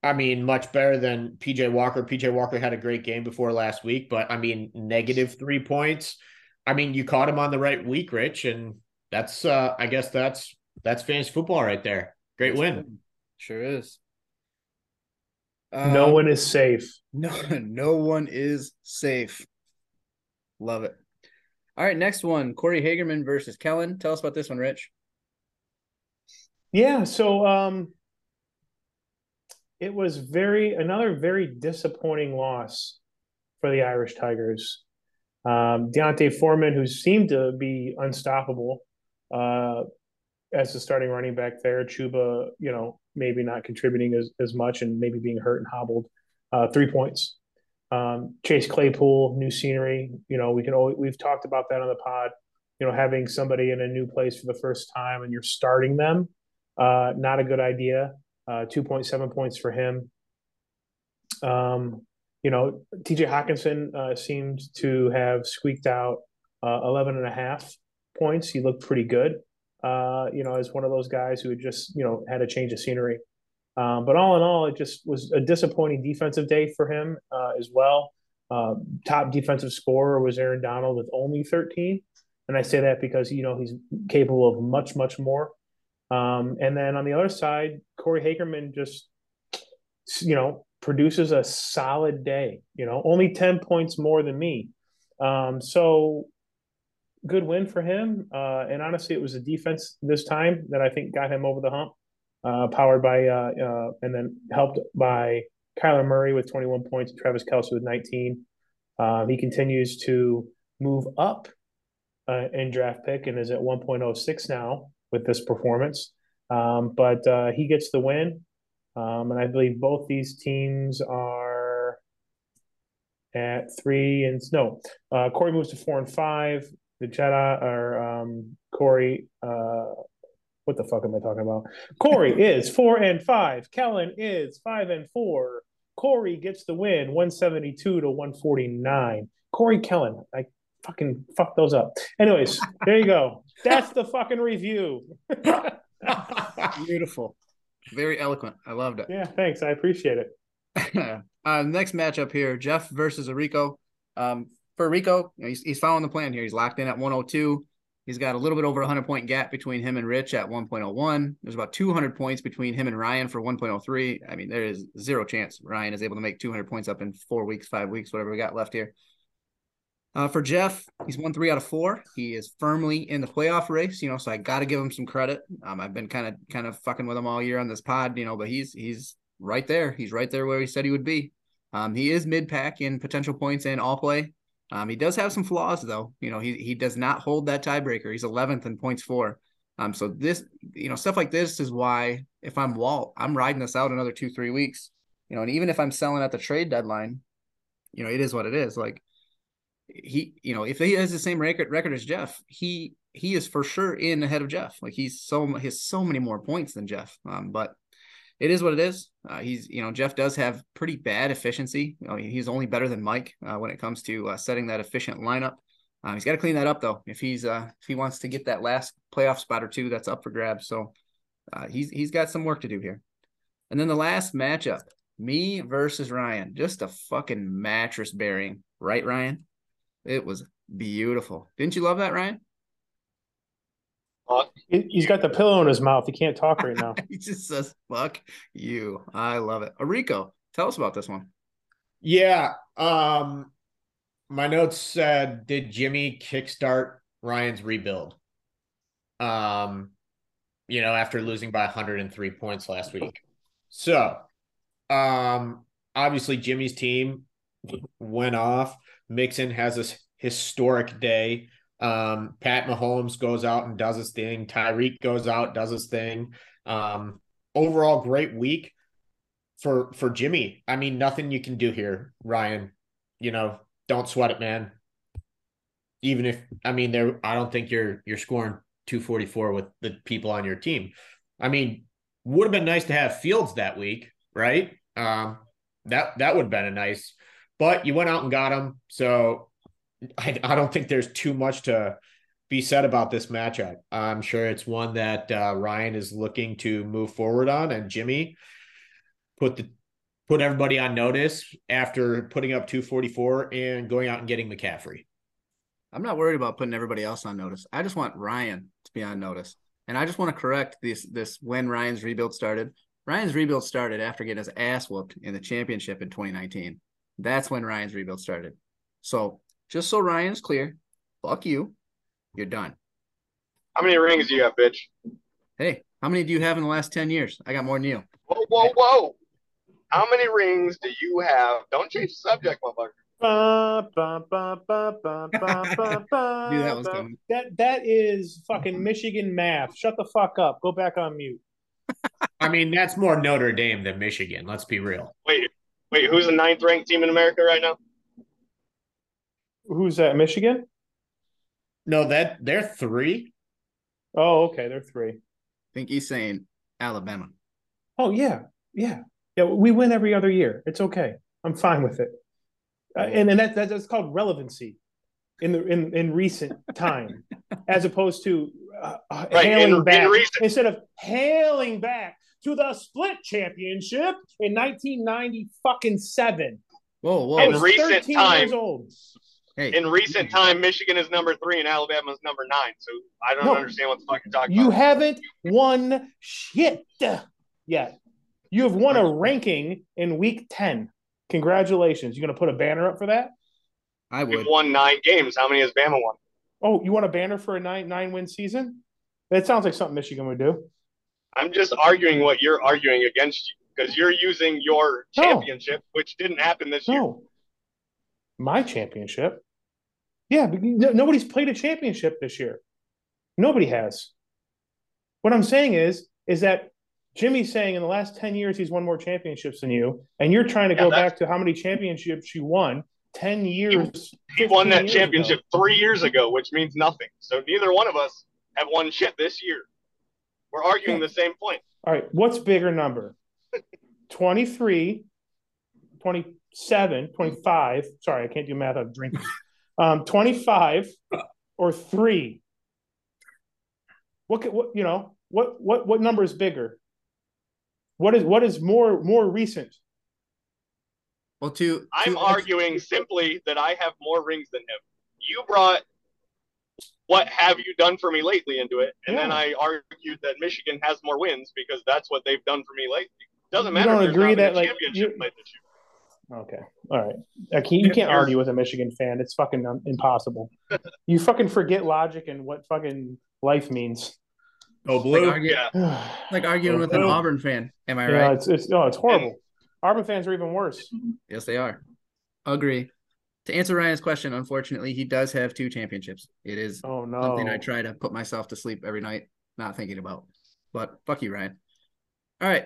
I mean, much better than PJ Walker. PJ Walker had a great game before last week, but I mean, negative 3 points. I mean, you caught him on the right week, Rich, and that's, I guess that's fantasy football right there. Great win. Sure is. No one is safe. No one is safe. Love it. All right, next one, Corey Hagerman versus Kellen. Tell us about this one, Rich. Yeah. So, it was another very disappointing loss for the Irish Tigers. Deontay Foreman, who seemed to be unstoppable as the starting running back there. Chuba, you know, maybe not contributing as much and maybe being hurt and hobbled. 3 points. Chase Claypool, new scenery. You know, we've talked about that on the pod. You know, having somebody in a new place for the first time and you're starting them, not a good idea. 2.7 points for him. You know, TJ Hawkinson seems to have squeaked out 11.5 points. He looked pretty good, you know, as one of those guys who had just, you know, had a change of scenery. But all in all, it just was a disappointing defensive day for him as well. Top defensive scorer was Aaron Donald with only 13. And I say that because, you know, he's capable of much, much more. And then on the other side, Corey Hagerman just, you know, produces a solid day, you know, only 10 points more than me. So good win for him. And honestly, it was a defense this time that I think got him over the hump, powered by and then helped by Kyler Murray with 21 points, Travis Kelce with 19. He continues to move up in draft pick and is at 1.06 now with this performance. But he gets the win. And I believe both these teams are at 3 and no. Corey moves to 4 and 5. The Jedi are Corey. What the fuck am I talking about? Corey is 4 and 5. Kellen is 5 and 4. Corey gets the win, 172 to 149. Corey Kellen, I fucking fucked those up. Anyways, there you go. That's the fucking review. Beautiful. Very eloquent. I loved it. Yeah, thanks. I appreciate it. Next matchup here, Jeff versus Arico. For Arico, he's following the plan here. He's locked in at 102. He's got a little bit over 100-point gap between him and Rich at 1.01. There's about 200 points between him and Ryan for 1.03. I mean, there is zero chance Ryan is able to make 200 points up in 4 weeks, 5 weeks, whatever we got left here. For Jeff, he's won 3 out of 4. He is firmly in the playoff race, so I got to give him some credit. I've been kind of fucking with him all year on this pod, but he's right there. He's right there where he said he would be. He is mid-pack in potential points and all play. He does have some flaws, though. He does not hold that tiebreaker. He's 11th in points for. So this, stuff like this is why if I'm Walt, I'm riding this out another 2-3 weeks, and even if I'm selling at the trade deadline, it is what it is. Like, he, if he has the same record as Jeff, he is for sure in ahead of Jeff. Like, he has so many more points than Jeff. But it is what it is. He's, Jeff does have pretty bad efficiency. He's only better than Mike when it comes to setting that efficient lineup. He's got to clean that up though. If he wants to get that last playoff spot or two, that's up for grabs. So he's got some work to do here. And then the last matchup, me versus Ryan, just a fucking mattress bearing, right, Ryan? It was beautiful. Didn't you love that, Ryan? He's got the pillow in his mouth. He can't talk right now. He just says, fuck you. I love it. Arico, tell us about this one. Yeah. My notes said, did Jimmy kickstart Ryan's rebuild? After losing by 103 points last week. So, obviously Jimmy's team went off. Mixon has this historic day. Pat Mahomes goes out and does his thing. Tyreek goes out, does his thing. Overall, great week for Jimmy. I mean, nothing you can do here, Ryan. Don't sweat it, man. Even if I don't think you're scoring 244 with the people on your team. I mean, would have been nice to have Fields that week, right? That would have been a nice. But you went out and got him, so I don't think there's too much to be said about this matchup. I'm sure it's one that Ryan is looking to move forward on, and Jimmy put everybody on notice after putting up 244 and going out and getting McCaffrey. I'm not worried about putting everybody else on notice. I just want Ryan to be on notice, and I just want to correct this when Ryan's rebuild started. Ryan's rebuild started after getting his ass whooped in the championship in 2019. That's when Ryan's rebuild started. So just so Ryan's clear, fuck you. You're done. How many rings do you have, bitch? Hey, how many do you have in the last 10 years? I got more than you. Whoa, whoa, whoa. How many rings do you have? Don't change the subject, motherfucker. Dude, that one's coming. That is fucking Michigan math. Shut the fuck up. Go back on mute. I mean, that's more Notre Dame than Michigan. Let's be real. Wait, who's the 9th-ranked team in America right now? Who's that? Michigan? No, they're 3. Oh, okay, they're 3. I think he's saying Alabama. Oh yeah. We win every other year. It's okay. I'm fine with it. And that's called relevancy in recent time, as opposed to hailing back to the split championship in 1997. Whoa! I was 13 years old. Hey. In recent time, Michigan is number 3 and Alabama is number 9. So I don't understand what the fuck you're talking about. You haven't won shit yet. You have won a ranking in week 10. Congratulations. You're going to put a banner up for that? I would. You've won 9 games. How many has Bama won? Oh, you want a banner for a 9-win season? That sounds like something Michigan would do. I'm just arguing what you're arguing against you because you're using your championship, which didn't happen this year. my championship. Yeah, but nobody's played a championship this year. Nobody has. What I'm saying is that Jimmy's saying in the last 10 years he's won more championships than you, and you're trying to go back to how many championships you won 10 years. He won that championship 3 years ago, which means nothing. So neither one of us have won shit this year. We're arguing the same point. All right, what's bigger number? 23, 27, 25. Sorry, I can't do math. I'm drinking. 25 or 3. What number is bigger? What is more recent? Well, I'm arguing simply that I have more rings than him. You brought what have you done for me lately into it, and then I argued that Michigan has more wins because that's what they've done for me lately. Doesn't matter. You don't agree that like championship played this year. Okay. All right. You can't argue with a Michigan fan. It's fucking impossible. You fucking forget logic and what fucking life means. Oh, blue. Like arguing with an Auburn fan. Am I right? It's horrible. Auburn fans are even worse. Yes, they are. Agree. To answer Ryan's question, unfortunately, he does have 2 championships. It is something I try to put myself to sleep every night not thinking about. But fuck you, Ryan. All right.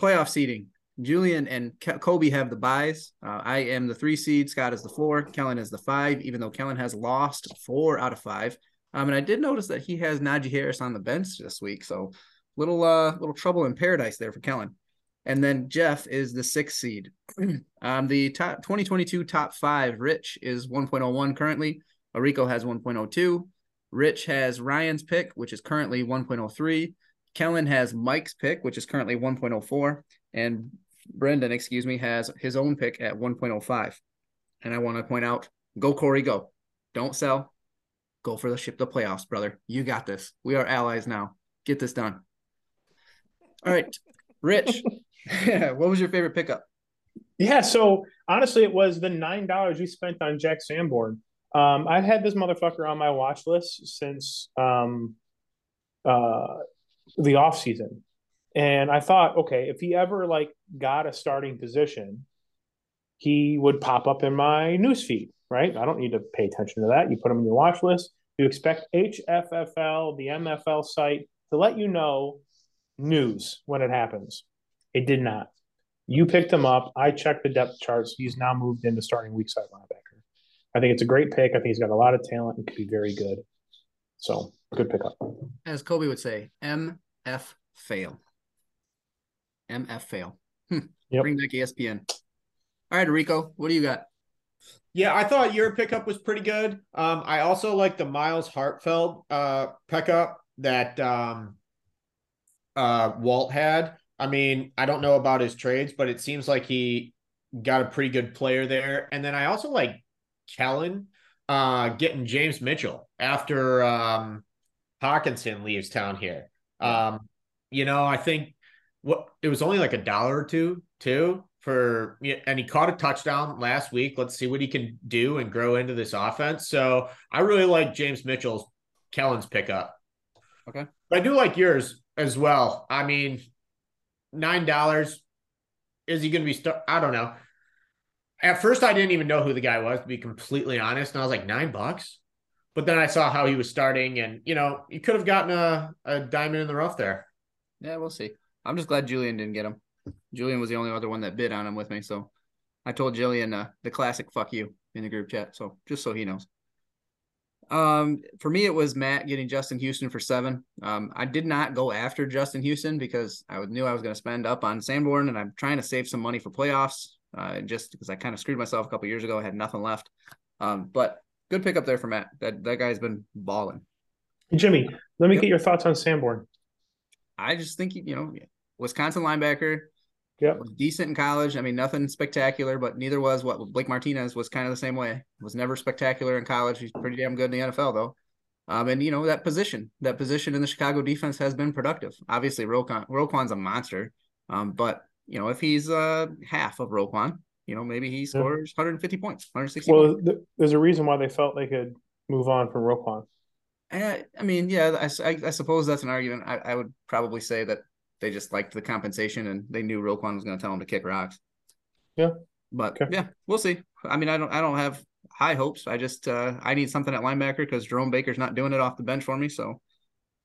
Playoff seeding. Julian and Kobe have the buys. I am the 3 seed. Scott is the 4. Kellen is the 5, even though Kellen has lost 4 out of 5. And I did notice that he has Najee Harris on the bench this week. So little trouble in paradise there for Kellen. And then Jeff is the 6 seed. The top 2022 top 5. Rich is 1.01 currently. Arico has 1.02. Rich has Ryan's pick, which is currently 1.03. Kellen has Mike's pick, which is currently 1.04. And Brendan, has his own pick at 1.05. And I want to point out, go Corey, go. Don't sell. Go for the ship to playoffs, brother. You got this. We are allies now. Get this done. All right, Rich, what was your favorite pickup? Yeah, so honestly, it was the $9 you spent on Jack Sanborn. I've had this motherfucker on my watch list since the offseason. And I thought, okay, if he ever like got a starting position, he would pop up in my newsfeed, right? I don't need to pay attention to that. You put him in your watch list. You expect HFFL, the MFL site, to let you know news when it happens. It did not. You picked him up. I checked the depth charts. He's now moved into starting weak side linebacker. I think it's a great pick. I think he's got a lot of talent and could be very good. So good pickup. As Kobe would say, MF fail. MF fail. Bring back ESPN. All right, Rico, what do you got? Yeah, I thought your pickup was pretty good. I also like the Miles Hartfeld pickup that Walt had. I mean, I don't know about his trades, but it seems like he got a pretty good player there. And then I also like Kellen getting James Mitchell after Hawkinson leaves town here. I think it was only like $1 or $2 too for, and he caught a touchdown last week. Let's see what he can do and grow into this offense. So I really like James Mitchell's, Kellen's pickup. Okay. But I do like yours as well. I mean, $9. Is he going to be, I don't know. At first I didn't even know who the guy was, to be completely honest. And I was like, $9. But then I saw how he was starting and, you could have gotten a diamond in the rough there. Yeah, we'll see. I'm just glad Julian didn't get him. Julian was the only other one that bid on him with me. So I told Julian the classic fuck you in the group chat. So just so he knows. For me, it was Matt getting Justin Houston for 7. I did not go after Justin Houston because I knew I was going to spend up on Sanborn, and I'm trying to save some money for playoffs just because I kind of screwed myself a couple years ago. I had nothing left. But good pickup there for Matt. That guy's been balling. Jimmy, let me get your thoughts on Sanborn. I just think, Wisconsin linebacker, was decent in college. I mean, nothing spectacular, but neither was what Blake Martinez was kind of the same way. Was never spectacular in college. He's pretty damn good in the NFL, though. And, that position in the Chicago defense has been productive. Obviously, Roquan's a monster. But, if he's half of Roquan, maybe he scores 150 points, 160 points. Well, there's a reason why they felt they could move on from Roquan. I mean, I suppose that's an argument. I would probably say that they just liked the compensation and they knew Roquan was going to tell them to kick rocks. Yeah. But, we'll see. I mean, I don't have high hopes. I just I need something at linebacker because Jerome Baker's not doing it off the bench for me. So,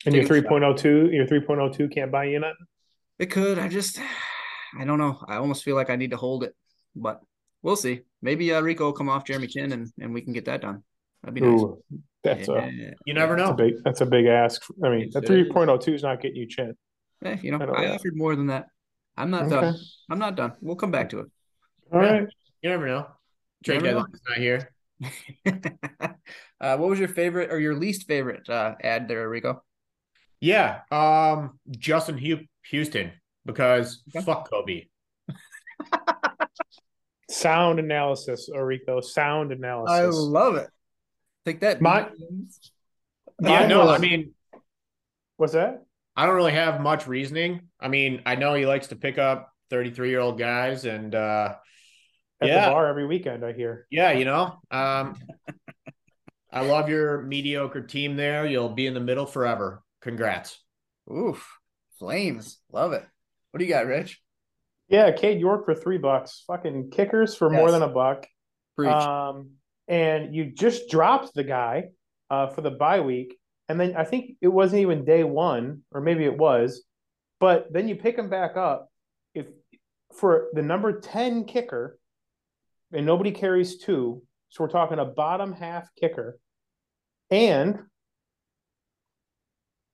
and your 3.02 can't buy you nothing. It could. I don't know. I almost feel like I need to hold it, but we'll see. Maybe Rico will come off Jeremy Chin and we can get that done. That'd be nice. Ooh, you never know. That's a big ask. I mean, the 3.02 is not getting you Chin. Yeah, you know, I offered more than that. I'm not done. I'm not done. We'll come back to it. All right. You never know. Trade deadline's not here. What was your favorite or your least favorite ad there, Rico? Yeah, Justin Houston, because fuck Kobe. Sound analysis, Arico. Sound analysis. I love it. Take that. I mean, what's that? I don't really have much reasoning. I mean, I know he likes to pick up 33-year-old guys and at the bar every weekend, I hear. Yeah, you know. I love your mediocre team there. You'll be in the middle forever. Congrats. Oof. Flames. Love it. What do you got, Rich? Yeah, Cade York for $3. Fucking kickers for more than $1. Preach. And you just dropped the guy for the bye week. And then I think it wasn't even day one, or maybe it was. But then you pick him back up for the number 10 kicker, and nobody carries 2. So we're talking a bottom half kicker. And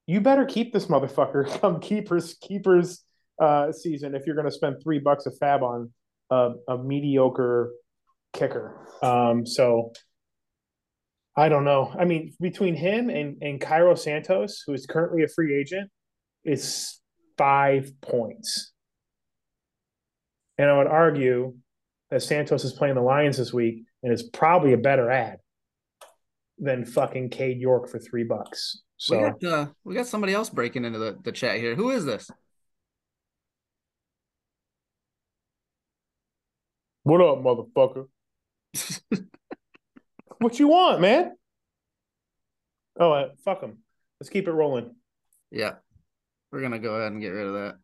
you better keep this motherfucker come keepers season if you're going to spend $3 of fab on a mediocre kicker. So I don't know. I mean, between him and Cairo Santos, who is currently a free agent, it's 5 points. And I would argue that Santos is playing the Lions this week and is probably a better ad than fucking Cade York for $3. So we got somebody else breaking into the chat here. Who is this? What up, motherfucker? What you want, man? Oh, fuck him. Let's keep it rolling. Yeah. We're going to go ahead and get rid of that.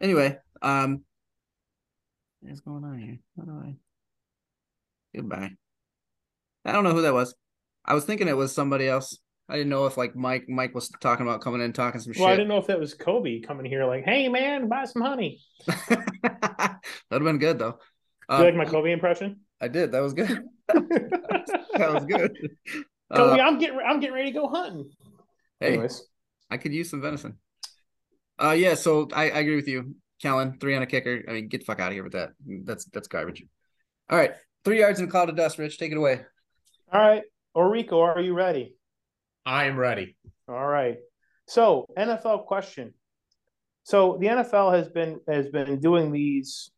Anyway, what's going on here? Goodbye. I don't know who that was. I was thinking it was somebody else. I didn't know if like Mike was talking about coming in, talking some shit. Well, I didn't know if that was Kobe coming here like, hey, man, buy some honey. That would have been good, though. You like my Kobe impression? I did. That was good. That was good. Kobe, I'm getting ready to go hunting. Hey, anyways. I could use some venison. Yeah, so I agree with you. Kellen, 3 on a kicker. I mean, get the fuck out of here with that. That's garbage. All right, 3 yards in a cloud of dust, Rich. Take it away. All right, Orico, are you ready? I am ready. All right. So NFL question. So the NFL has been doing these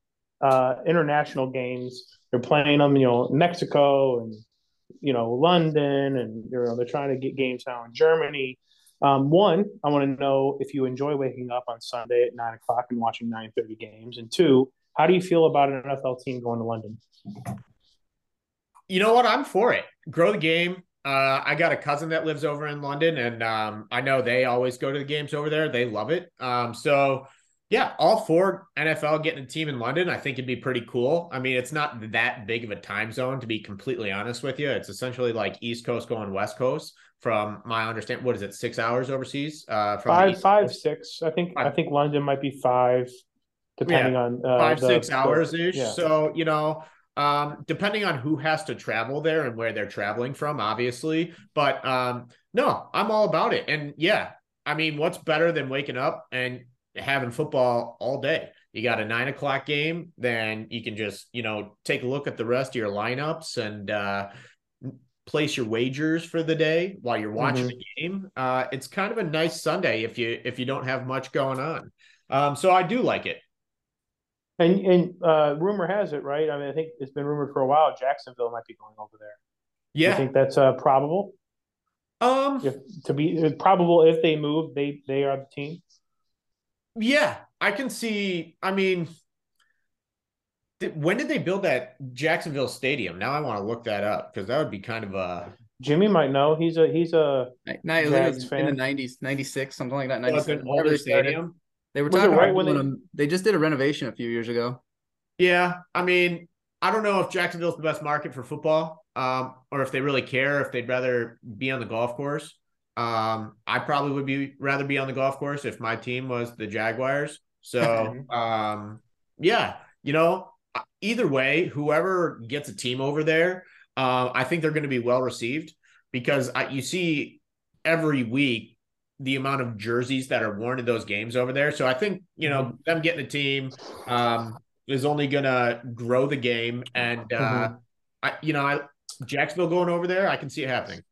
international games. They're playing them, you know, Mexico and, you know, London, and you know, they're trying to get games now in Germany. One, I want to know if you enjoy waking up on Sunday at 9:00 and watching 9:30 games. And two, how do you feel about an NFL team going to London? You know what? I'm for it. Grow the game. I got a cousin that lives over in London, and I know they always go to the games over there. They love it. So yeah, all for NFL getting a team in London. I think it'd be pretty cool. I mean, it's not that big of a time zone, to be completely honest with you. It's essentially like East Coast going West Coast from my understanding. What is it, 6 hours overseas? From five, six. I think London might be 5, depending on 5, 6 hours-ish. Yeah. So, you know, depending on who has to travel there and where they're traveling from, obviously. But no, I'm all about it. And yeah, I mean, what's better than waking up and having football all day? You got a 9:00 game, then you can just, you know, take a look at the rest of your lineups and place your wagers for the day while you're watching the game. It's kind of a nice Sunday if you don't have much going on. So I do like it. And rumor has it, right? I mean, I think it's been rumored for a while Jacksonville might be going over there. Yeah, I think that's probable. If they move, they are the team. Yeah, I can see. I mean, when did they build that Jacksonville stadium? Now I want to look that up because that would be kind of a. Jimmy might know. He's a Jags fan. In the 90s, 96, something like that. 97. Well, older stadium. They were talking about when they just did a renovation a few years ago. Yeah, I mean, I don't know if Jacksonville's the best market for football, or if they really care, if they'd rather be on the golf course. I probably would rather be on the golf course if my team was the Jaguars. So, yeah, you know, either way, whoever gets a team over there, I think they're going to be well received, because you see every week the amount of jerseys that are worn in those games over there. So I think, you know, them getting a team is only going to grow the game. And, Jacksonville going over there, I can see it happening.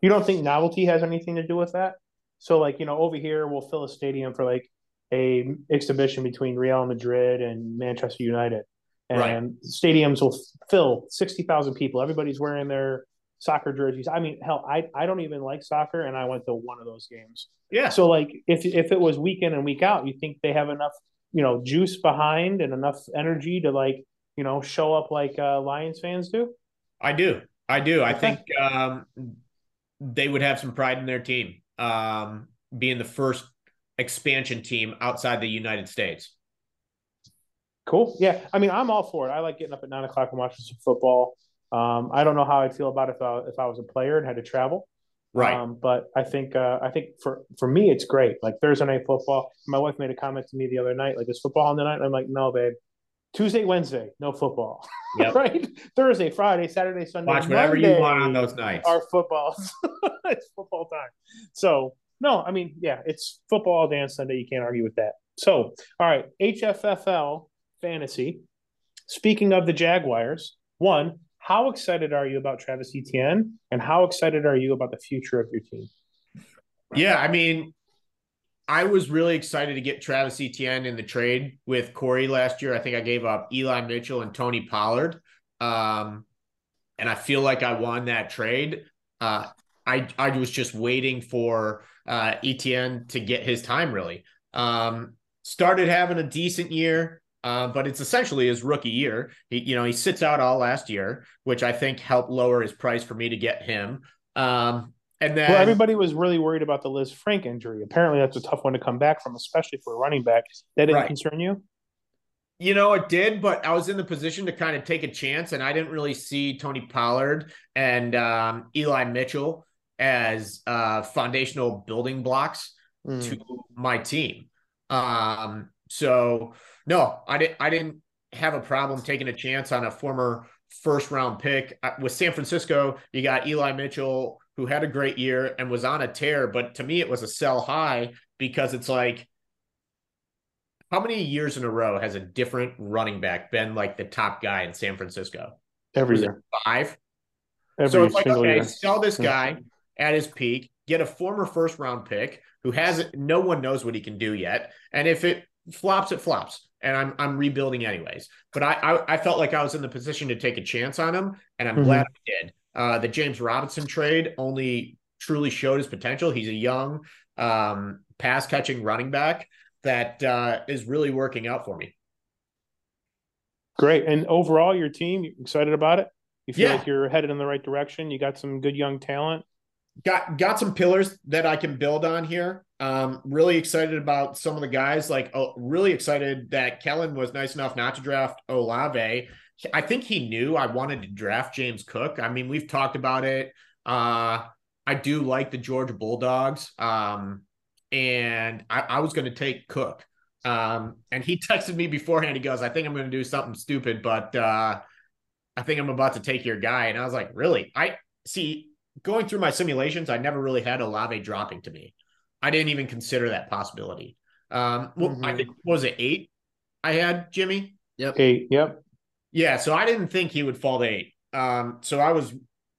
You don't think novelty has anything to do with that? So, like, you know, over here we'll fill a stadium for, like, a exhibition between Real Madrid and Manchester United. And stadiums will fill 60,000 people. Everybody's wearing their soccer jerseys. I mean, hell, I don't even like soccer, and I went to one of those games. Yeah. So, like, if it was week in and week out, you think they have enough, you know, juice behind and enough energy to, like, you know, show up like Lions fans do? I do. Okay. I think they would have some pride in their team, being the first expansion team outside the United States. Cool. Yeah. I mean, I'm all for it. I like getting up at 9 o'clock and watching some football. I don't know how I'd feel about it if I was a player and had to travel. Right. But I think for me, it's great. Like Thursday night football, my wife made a comment to me the other night, like, is football on the night? And I'm like, no, babe, Tuesday, Wednesday, no football. Yep. Right. Thursday, Friday, Saturday, Sunday, watch whatever Monday you want on those nights. Our football. It's football time. So no, I mean, yeah, it's football all day on Sunday. You can't argue with that. So, all right. HFFL fantasy. Speaking of the Jaguars, one, how excited are you about Travis Etienne, and how excited are you about the future of your team? Yeah, I mean, I was really excited to get Travis Etienne in the trade with Corey last year. I think I gave up Eli Mitchell and Tony Pollard, and I feel like I won that trade. I was just waiting for Etienne to get his time, really. Started having a decent year, but it's essentially his rookie year. He sits out all last year, which I think helped lower his price for me to get him. And then, well, everybody was really worried about the Liz Frank injury. Apparently, that's a tough one to come back from, especially for a running back. That didn't concern you? You know, it did, but I was in the position to kind of take a chance, and I didn't really see Tony Pollard and Eli Mitchell as foundational building blocks to my team. So, no, I didn't have a problem taking a chance on a former first-round pick. With San Francisco, you got Eli Mitchell, who had a great year and was on a tear. But to me, it was a sell high, because it's like, how many years in a row has a different running back been like the top guy in San Francisco? Every year. 5? So it's like, okay, sell this guy at his peak, get a former first-round pick who no one knows what he can do yet. And if it flops, it flops. And I'm rebuilding anyways. But I felt like I was in the position to take a chance on him, and I'm glad I did. The James Robinson trade only truly showed his potential. He's a young, pass-catching running back that is really working out for me. Great. And overall, your team, you excited about it? You feel like you're headed in the right direction? You got some good young talent? Got some pillars that I can build on here. Really excited about some of the guys. Like, really excited that Kellen was nice enough not to draft Olave. I think he knew I wanted to draft James Cook. I mean, we've talked about it. I do like the Georgia Bulldogs. And I was going to take Cook. And he texted me beforehand. He goes, I think I'm going to do something stupid, but I think I'm about to take your guy. And I was like, really? Going through my simulations, I never really had Olave dropping to me. I didn't even consider that possibility. I think, was it 8 I had, Jimmy? Yep. 8, yep. Yeah, so I didn't think he would fall to 8. So I was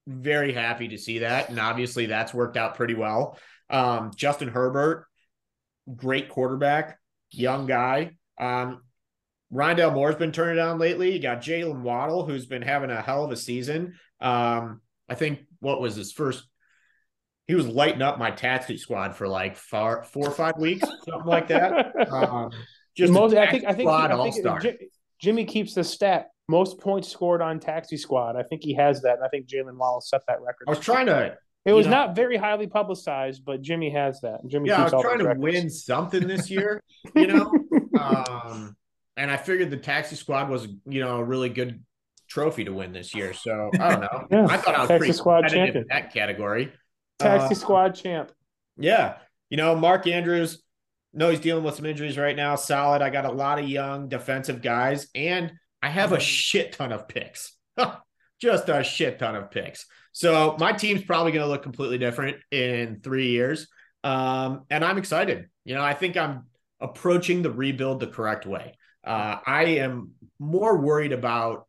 very happy to see that, and obviously that's worked out pretty well. Justin Herbert, great quarterback, young guy. Rondale Moore's been turning it on lately. You got Jalen Waddle, who's been having a hell of a season. I think, what was his first? He was lighting up my taxi squad for like 4 or 5 weeks, something like that. Jimmy keeps the stat. Most points scored on Taxi Squad. I think he has that. And I think Jalen Waddle set that record. I was trying to. It was not very highly publicized, but Jimmy has that. Jimmy, yeah, I was trying to win something this year, you know. And I figured the Taxi Squad was, you know, a really good trophy to win this year. So I don't know. Yeah. I thought I was Texas pretty squad competitive champion. In that category. Taxi squad champ. Yeah. You know, Mark Andrews, no, he's dealing with some injuries right now. Solid. I got a lot of young defensive guys, and I have a shit ton of picks. Just a shit ton of picks. So my team's probably going to look completely different in 3 years. And I'm excited. You know, I think I'm approaching the rebuild the correct way. I am more worried about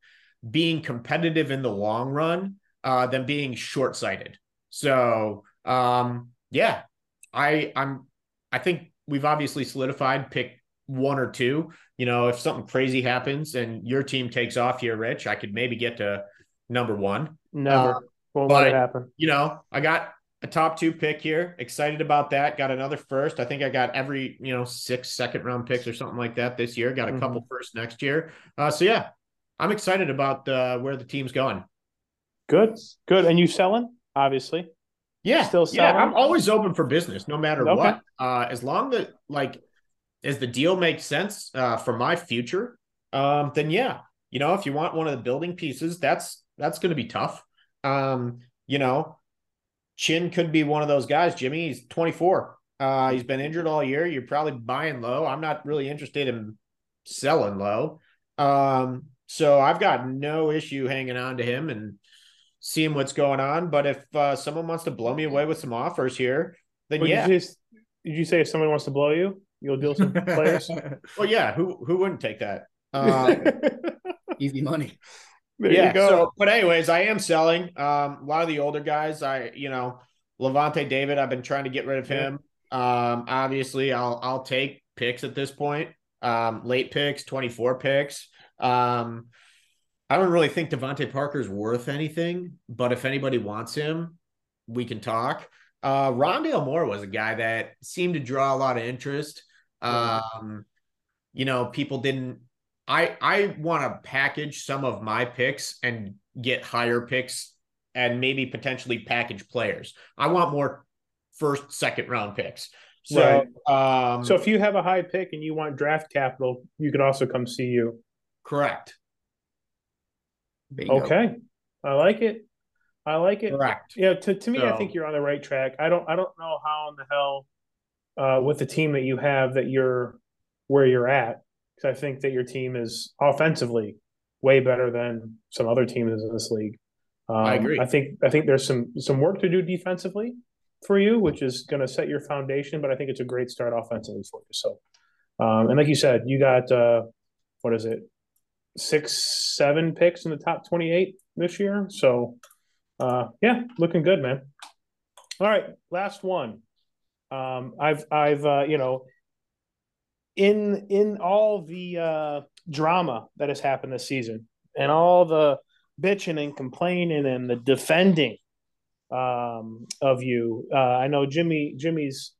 being competitive in the long run than being short-sighted. So, yeah, I think we've obviously solidified pick one or two. You know, if something crazy happens and your team takes off here, Rich, I could maybe get to number one. Never. Won't let it happen. You know, I got a top two pick here. Excited about that. Got another first. I think I got every, you know, 6 second round picks or something like that this year. Got a couple first next year. So yeah, I'm excited about where the team's going. Good. Good. And you selling, obviously. Yeah. Still selling. Yeah, I'm always open for business, no matter what. As long as as the deal makes sense for my future, then yeah. You know, if you want one of the building pieces, that's going to be tough. You know, Chin could be one of those guys, Jimmy. He's 24. He's been injured all year. You're probably buying low. I'm not really interested in selling low. So I've got no issue hanging on to him and seeing what's going on. But if someone wants to blow me away with some offers here, then yeah. Did you say if someone wants to blow you, you'll deal some players? Well, yeah. Who wouldn't take that? Easy money. There you go. So, but anyways, I am selling a lot of the older guys. Levante David, I've been trying to get rid of him. Obviously, I'll take picks at this point. Late picks, 24 picks. I don't really think Devontae Parker's worth anything, but if anybody wants him, we can talk. Rondale Moore was a guy that seemed to draw a lot of interest. You know, people didn't. I want to package some of my picks and get higher picks and maybe potentially package players. I want more first, second round picks. So, right. So if you have a high pick and you want draft capital, you could also come see you. Correct. Bingo. Okay. I like it. Correct. Yeah. To me, so, I think you're on the right track. I don't know how in the hell with the team that you have that you're where you're at. I think that your team is offensively way better than some other teams in this league. I agree. I think there's some work to do defensively for you, which is going to set your foundation, but I think it's a great start offensively for you. So, and like you said, you got, 6-7 picks in the top 28 this year. So, yeah, looking good, man. All right. Last one. In all the drama that has happened this season and all the bitching and complaining and the defending of you, I know Jimmy's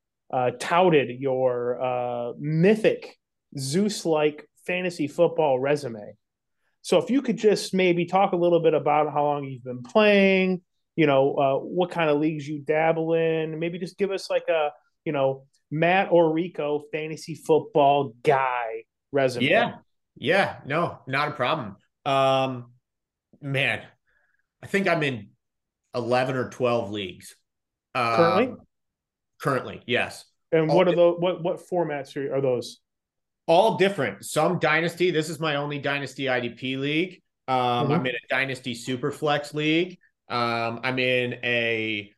touted your mythic Zeus-like fantasy football resume. So if you could just maybe talk a little bit about how long you've been playing, what kind of leagues you dabble in, maybe just give us Matt Orico fantasy football guy resume. Yeah, no, not a problem. Man, I think I'm in 11 or 12 leagues. Currently, yes. And what formats are those? All different. Some dynasty. This is my only dynasty IDP league. I'm in a dynasty superflex league. I'm in a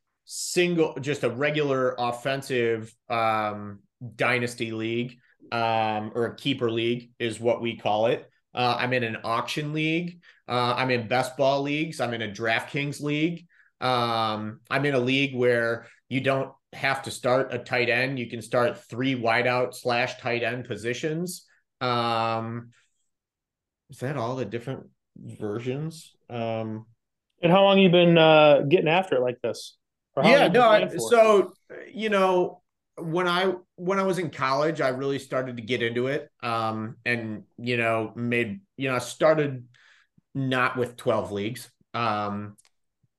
just a regular offensive dynasty league, or a keeper league is what we call it. I'm in an auction league. I'm in best ball leagues. I'm in a DraftKings league. I'm in a league where you don't have to start a tight end. You can start three wideout / tight end positions. Is that all the different versions? And how long have you been getting after it like this? Yeah, no. When I was in college, I really started to get into it, I started not with 12 leagues,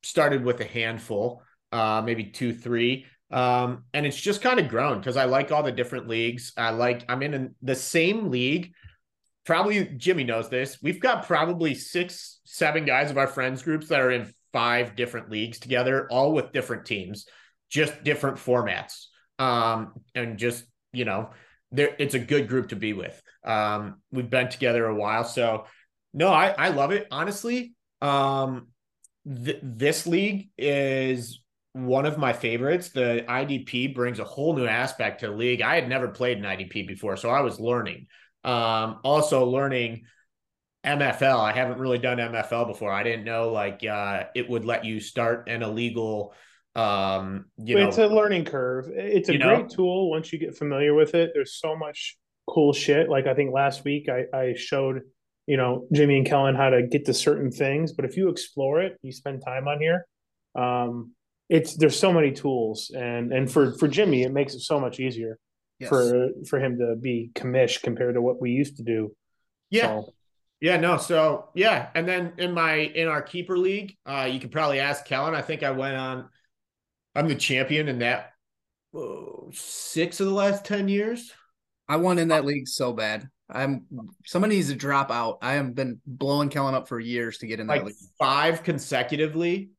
started with a handful, maybe 2-3, and it's just kind of grown because I like all the different leagues. I'm in the same league probably Jimmy knows this. We've got probably 6-7 guys of our friends groups that are in 5 different leagues together, all with different teams, just different formats. And just, you know, there, it's a good group to be with. We've been together a while. So no, I love it. Honestly, this league is one of my favorites. The IDP brings a whole new aspect to the league. I had never played an IDP before, so I was learning. Also learning MFL. I haven't really done MFL before. I didn't know like it would let you start an illegal. It's a learning curve. It's a great tool once you get familiar with it. There's so much cool shit. Like I think last week I showed Jimmy and Kellen how to get to certain things, but if you explore it, you spend time on here. There's so many tools, and for Jimmy, it makes it so much easier. Yes. for him to be commish compared to what we used to do. Yeah. So. Yeah, no. So yeah. And then in our keeper league, you could probably ask Kellen. I think I'm the champion in that 6 of the last 10 years. I won in that league so bad. Somebody needs to drop out. I have been blowing Kellen up for years to get in that league. 5 consecutively.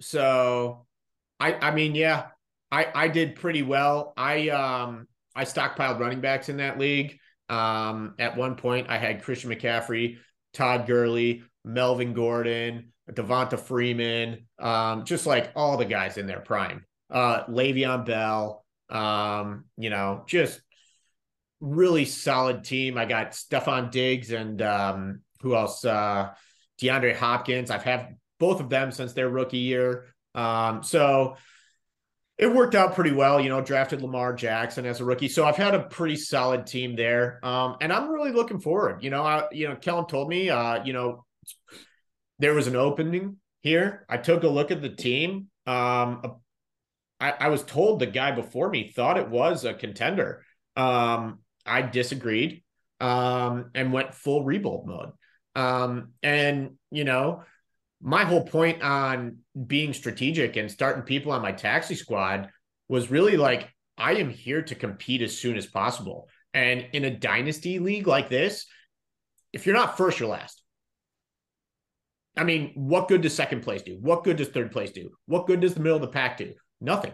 So I mean, yeah. I did pretty well. I stockpiled running backs in that league. At one point, I had Christian McCaffrey, Todd Gurley, Melvin Gordon, Devonta Freeman, just like all the guys in their prime. Le'Veon Bell, just really solid team. I got Stephon Diggs and who else? DeAndre Hopkins. I've had both of them since their rookie year. So it worked out pretty well, drafted Lamar Jackson as a rookie. So I've had a pretty solid team there. And I'm really looking forward, Kellen told me, there was an opening here. I took a look at the team. I was told the guy before me thought it was a contender. I disagreed, and went full rebuild mode. My whole point on being strategic and starting people on my taxi squad was really like, I am here to compete as soon as possible. And in a dynasty league like this, if you're not first, you're last. I mean, what good does second place do? What good does third place do? What good does the middle of the pack do? Nothing.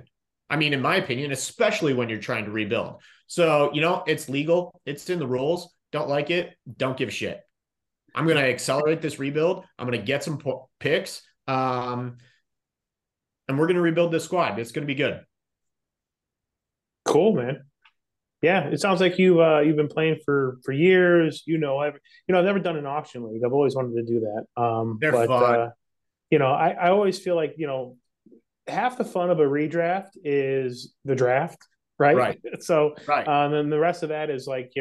I mean, in my opinion, especially when you're trying to rebuild. So, it's legal. It's in the rules. Don't like it. Don't give a shit. I'm going to accelerate this rebuild. I'm going to get some picks. And we're going to rebuild this squad. It's going to be good. Cool, man. Yeah. It sounds like you've been playing for years. I've never done an auction league. I've always wanted to do that. They're fun. I always feel like, half the fun of a redraft is the draft, right? Right. So, right. And the rest of that is like,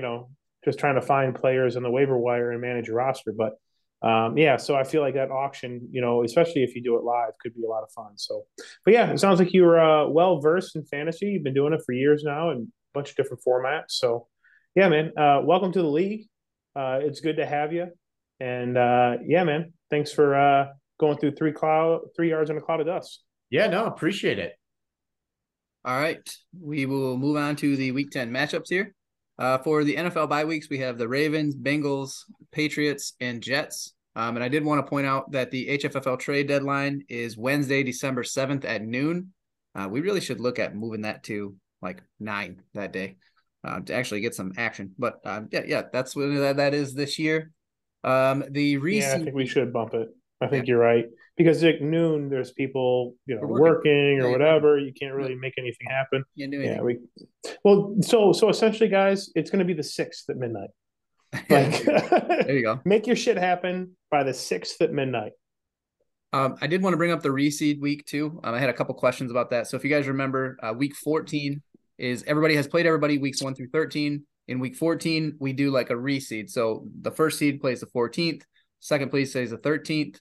just trying to find players on the waiver wire and manage your roster. But so I feel like that auction, especially if you do it live, could be a lot of fun. So, but yeah, it sounds like you're well-versed in fantasy. You've been doing it for years now in a bunch of different formats. So yeah, man, welcome to the league. It's good to have you. And yeah, man, thanks for going through 3 yards in a cloud of dust. Yeah, no, appreciate it. All right. We will move on to the week 10 matchups here. For the NFL bye weeks, we have the Ravens, Bengals, Patriots, and Jets. And I did want to point out that the HFFL trade deadline is Wednesday, December 7th at noon. We really should look at moving that to 9 that day to actually get some action. But that's what that is this year. I think we should bump it. I think you're right. Because at noon, there's people, working or whatever. You can't really make anything happen. Can't do anything. So essentially, guys, it's going to be the 6th at midnight. There you go. Make your shit happen by the 6th at midnight. I did want to bring up the reseed week, too. I had a couple questions about that. So if you guys remember, week 14 is everybody has played everybody weeks 1 through 13. In week 14, we do a reseed. So the first seed plays the 14th. Second place plays the 13th.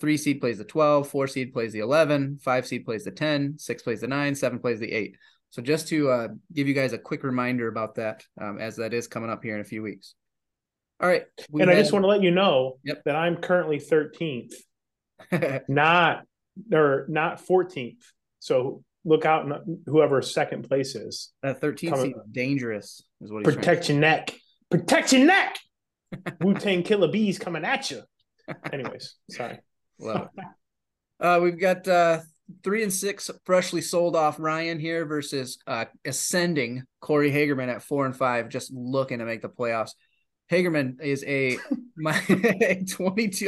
3 seed plays the 12, 4 seed plays the 11, 5 seed plays the 10, 6 plays the 9, 7 plays the 8. So just to give you guys a quick reminder about that, as that is coming up here in a few weeks. All right. I just want to let you know that I'm currently 13th, not 14th. So look out, whoever second place is. That 13th seed is dangerous. Protect your neck. Protect your neck. Wu-Tang Killer Bees coming at you. Anyways, sorry. Love it. We've got 3-6 freshly sold off Ryan here versus ascending Corey Hagerman at 4-5, just looking to make the playoffs. Hagerman is a 22.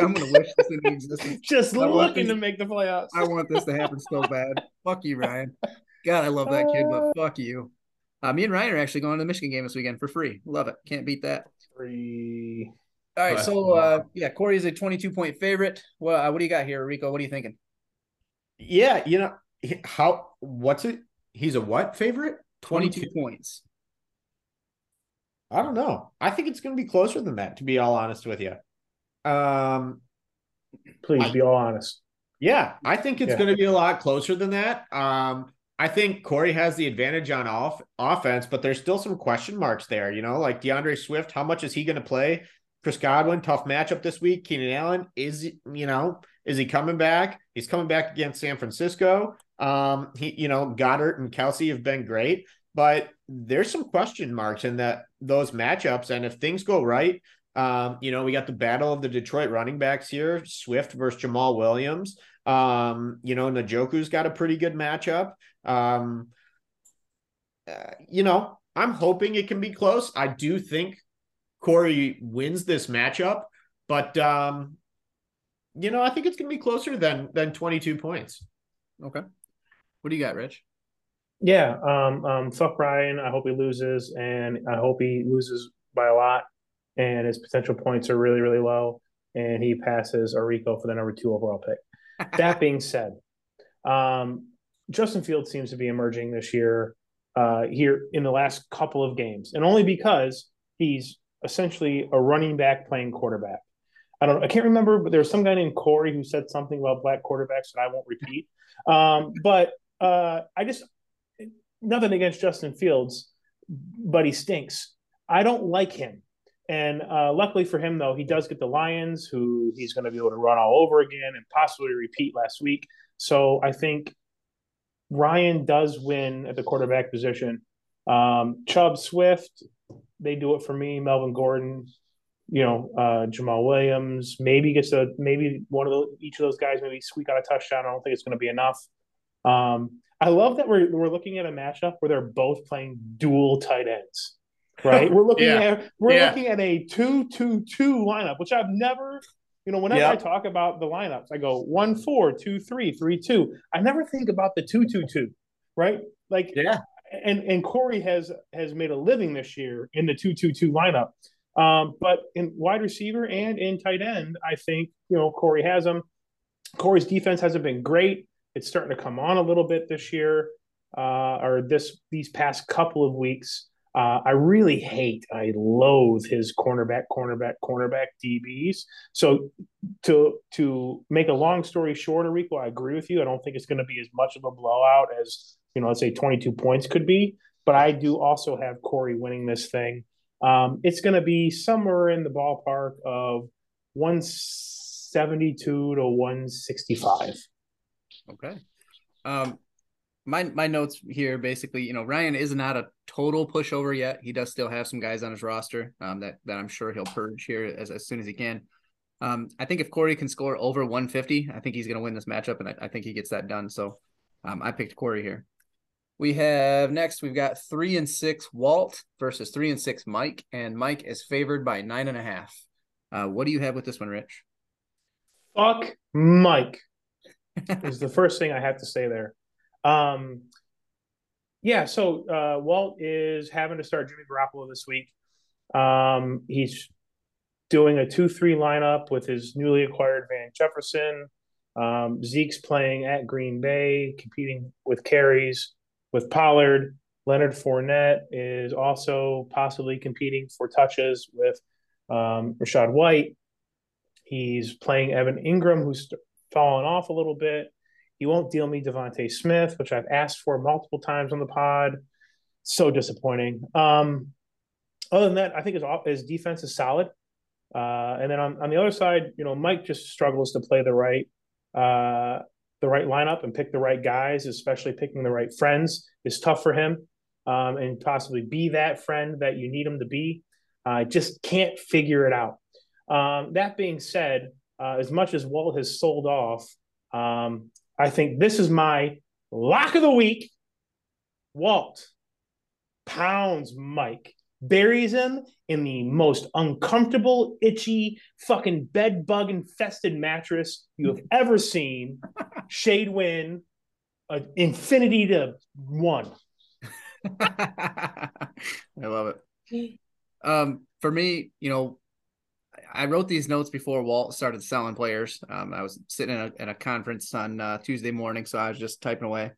I'm going to wish this into existence. Just looking to make the playoffs. I want this to happen so bad. Fuck you, Ryan. God, I love that kid, but fuck you. Me and Ryan are actually going to the Michigan game this weekend for free. Love it. Can't beat that. Free. All right. So, Corey is a 22-point favorite. Well, what do you got here, Rico? What are you thinking? Yeah. You know, he's a what favorite? 22 points. I don't know. I think it's going to be closer than that, to be all honest with you. Please be all honest. Yeah. I think it's going to be a lot closer than that. I think Corey has the advantage on offense, but there's still some question marks there. You know, like DeAndre Swift, how much is he going to play? Chris Godwin, tough matchup this week. Keenan Allen, is he coming back? He's coming back against San Francisco. Goddard and Kelsey have been great, but there's some question marks in those matchups. And if things go right, we got the battle of the Detroit running backs here, Swift versus Jamal Williams. Njoku's got a pretty good matchup. I'm hoping it can be close. I do think Corey wins this matchup, but I think it's going to be closer than 22 points. Okay. What do you got, Rich? Yeah. Fuck Ryan. I hope he loses, and I hope he loses by a lot, and his potential points are really, really low, and he passes Arico for the number 2 overall pick. That being said, Justin Fields seems to be emerging this year here in the last couple of games, and only because he's essentially a running back playing quarterback. I can't remember, but there was some guy named Corey who said something about black quarterbacks that I won't repeat. Nothing against Justin Fields, but he stinks. I don't like him. And luckily for him, though, he does get the Lions, who he's going to be able to run all over again and possibly repeat last week. So I think Ryan does win at the quarterback position. Chubb, Swift, they do it for me. Melvin Gordon, Jamal Williams, maybe each of those guys maybe squeak out a touchdown. I don't think it's going to be enough. I love that we're looking at a matchup where they're both playing dual tight ends, right? We're looking looking at a 2-2-2 lineup, which I've never, I talk about the lineups, I go 1-4-2-3-3-2. I never think about the 2-2-2, right? Like, yeah. And Corey has made a living this year in the 2-2-2 lineup, but in wide receiver and in tight end, I think Corey has him. Corey's defense hasn't been great; it's starting to come on a little bit this year, these past couple of weeks. I loathe his cornerback DBs. So to make a long story short, Enrico, I agree with you. I don't think it's going to be as much of a blowout as, let's say 22 points could be, but I do also have Corey winning this thing. It's going to be somewhere in the ballpark of 172 to 165. Okay. My notes here, basically, Ryan is not a total pushover yet. He does still have some guys on his roster that I'm sure he'll purge here as soon as he can. I think if Corey can score over 150, I think he's going to win this matchup, and I think he gets that done. So I picked Corey here. We've got 3-6 Walt versus 3-6 Mike, and Mike is favored by 9.5. What do you have with this one, Rich? Fuck Mike is the first thing I have to say there. Walt is having to start Jimmy Garoppolo this week. He's doing a 2-3 lineup with his newly acquired Van Jefferson. Zeke's playing at Green Bay, competing with carries with Pollard. Leonard Fournette is also possibly competing for touches with Rachaad White. He's playing Evan Ingram, who's fallen off a little bit. He won't deal me Devontae Smith, which I've asked for multiple times on the pod. So disappointing. Other than that, I think his defense is solid. And then on the other side, Mike just struggles to play the right lineup and pick the right guys, especially picking the right friends is tough for him, and possibly be that friend that you need him to be. I just can't figure it out. That being said, as much as Walt has sold off, I think this is my lock of the week. Walt pounds Mike, buries him in the most uncomfortable, itchy, fucking bed bug infested mattress you have ever seen. Shade win, infinity to one. I love it. For me, you know, I wrote these notes before Walt started selling players. I was sitting at a conference on Tuesday morning, so I was just typing away.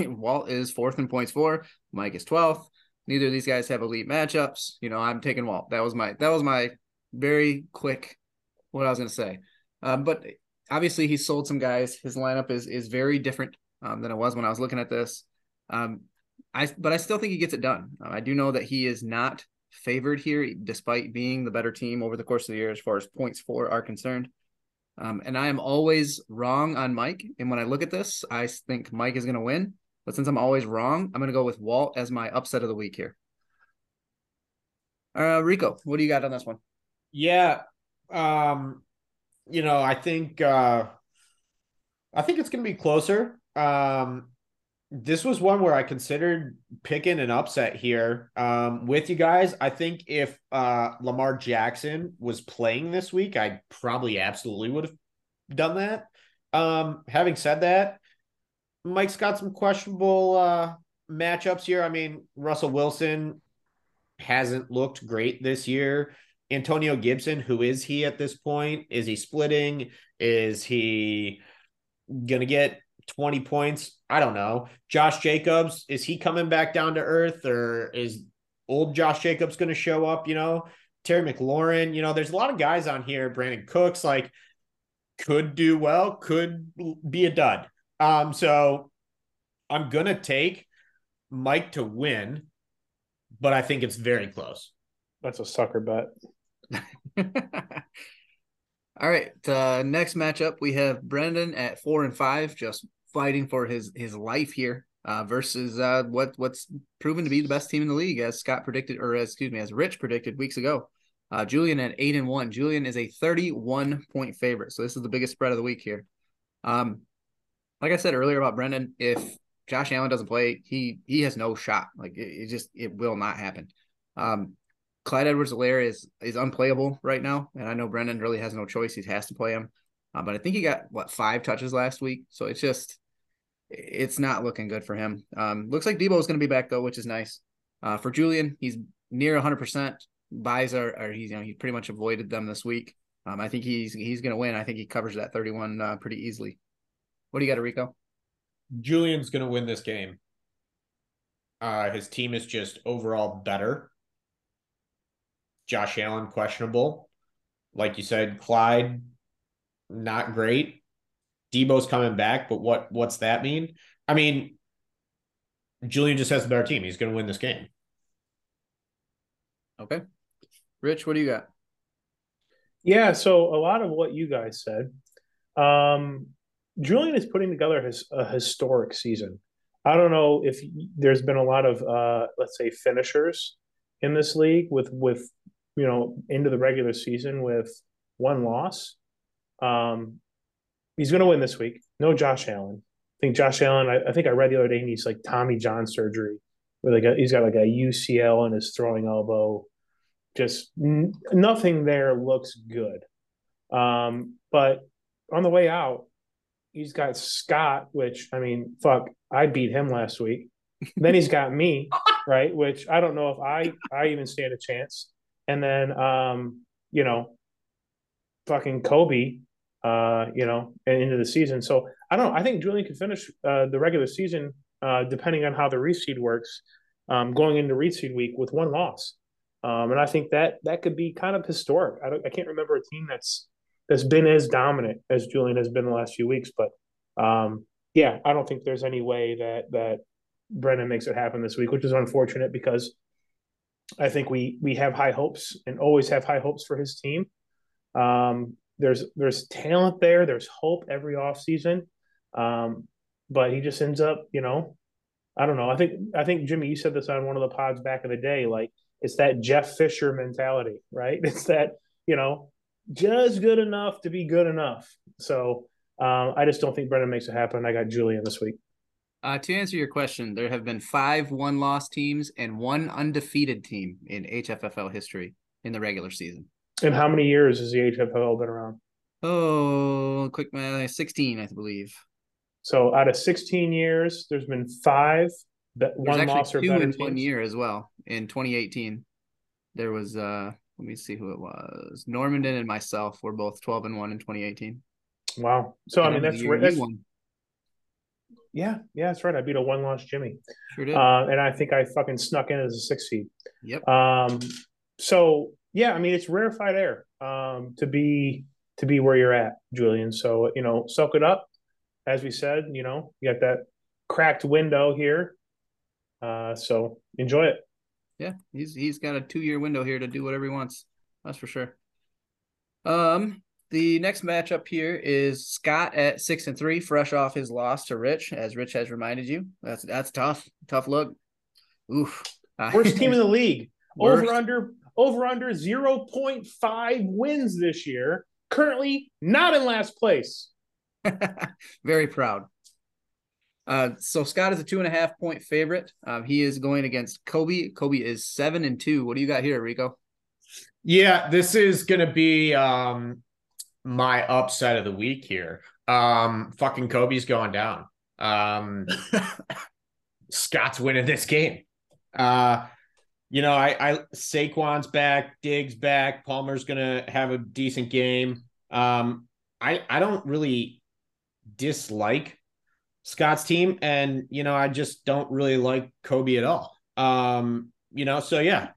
Walt is fourth in points for, Mike is 12th. Neither of these guys have elite matchups. You know, I'm taking Walt. That was my very quick what I was going to say. But obviously he sold some guys. His lineup is very different than it was when I was looking at this. But I still think he gets it done. I do know that he is not favored here, despite being the better team over the course of the year as far as points for are concerned. And I am always wrong on Mike. And when I look at this, I think Mike is going to win. But since I'm always wrong, I'm going to go with Walt as my upset of the week here. Rico, what do you got on this one? Yeah. You know, I think it's going to be closer. This was one where I considered picking an upset here with you guys. I think if Lamar Jackson was playing this week, I probably absolutely would have done that. Having said that, Mike's got some questionable matchups here. I mean, Russell Wilson hasn't looked great this year. Antonio Gibson, who is he at this point? Is he splitting? Is he going to get 20 points? I don't know. Josh Jacobs, is he coming back down to earth, or is old Josh Jacobs going to show up? You know, Terry McLaurin, you know, there's a lot of guys on here. Brandon Cooks, like, could do well, could be a dud. So I'm going to take Mike to win, but I think it's very close. That's a sucker bet. All right. Next matchup, we have Brendan at 4-5, just fighting for his life here versus what's proven to be the best team in the league, as Scott predicted, as Rich predicted weeks ago. Julian at 8-1. Julian is a 31-point favorite. So this is the biggest spread of the week here. Like I said earlier about Brendan, if Josh Allen doesn't play, he has no shot. Like it will not happen. Clyde Edwards-Helaire is unplayable right now. And I know Brendan really has no choice. He has to play him. But I think he got 5 touches last week. So it's not looking good for him. Looks like Debo is going to be back though, which is nice. For Julian, he's near 100%. Buys are he's, you know, he pretty much avoided them this week. I think he's going to win. I think he covers that 31 pretty easily. What do you got, Arico? Julian's going to win this game. His team is just overall better. Josh Allen, questionable. Like you said, Clyde, not great. Debo's coming back, but what's that mean? I mean, Julian just has the better team. He's going to win this game. Okay. Rich, what do you got? Yeah, so a lot of what you guys said. Julian is putting together a historic season. I don't know if there's been a lot of, let's say, finishers in this league with you know, into the regular season with one loss. He's going to win this week. No Josh Allen. I think I read the other day, and he's like Tommy John surgery. He's got like a UCL in his throwing elbow. Just nothing there looks good. But on the way out, he's got Scott, which, I mean, fuck, I beat him last week. Then he's got me, right, which I don't know if I even stand a chance. And then, you know, fucking Kobe, you know, and into the season. So I don't know. I think Julian could finish the regular season, depending on how the reseed works, going into reseed week with one loss. And I think that could be kind of historic. I can't remember a team that's been as dominant as Julian has been the last few weeks. But, yeah, I don't think there's any way that Brendan makes it happen this week, which is unfortunate because I think we have high hopes and always have high hopes for his team. There's talent there. There's hope every offseason. But he just ends up, you know, I don't know. I think, Jimmy, you said this on one of the pods back in the day, like It's that Jeff Fisher mentality, right? It's that, you know, just good enough to be good enough. So I just don't think Brendan makes it happen. I got Julian this week. To answer your question, there have been 5 one-loss teams and 1 undefeated team in HFFL history in the regular season. And how many years has the HFFL been around? Oh, quick math, 16, I believe. So out of 16 years, there's been 5 one-loss or better teams. 1 year as well. In 2018, there was let me see who it was. Normandin and myself were both 12-1 in 2018. Wow. So and I mean that's yeah, that's right. I beat a one-loss Jimmy. Sure did. And I think I fucking snuck in as a 6 seed. Yep. So yeah, I mean it's rarefied air to be where you're at, Julian. So you know, soak it up. As we said, you know, you got that cracked window here. So enjoy it. Yeah, he's got a 2-year window here to do whatever he wants. That's for sure. The next matchup here is Scott at 6-3, fresh off his loss to Rich, as Rich has reminded you. That's tough. Tough look. Oof. Worst team in the league. Over under 0.5 wins this year. Currently not in last place. Very proud. So Scott is a 2.5-point favorite. He is going against Kobe. Kobe is 7-2. What do you got here, Rico? Yeah, this is going to be my upset of the week here. Fucking Kobe's going down. Scott's winning this game. You know, I Saquon's back, Diggs back, Palmer's going to have a decent game. I don't really dislike Scott's team, and you know, I just don't really like Kobe at all. You know, so yeah,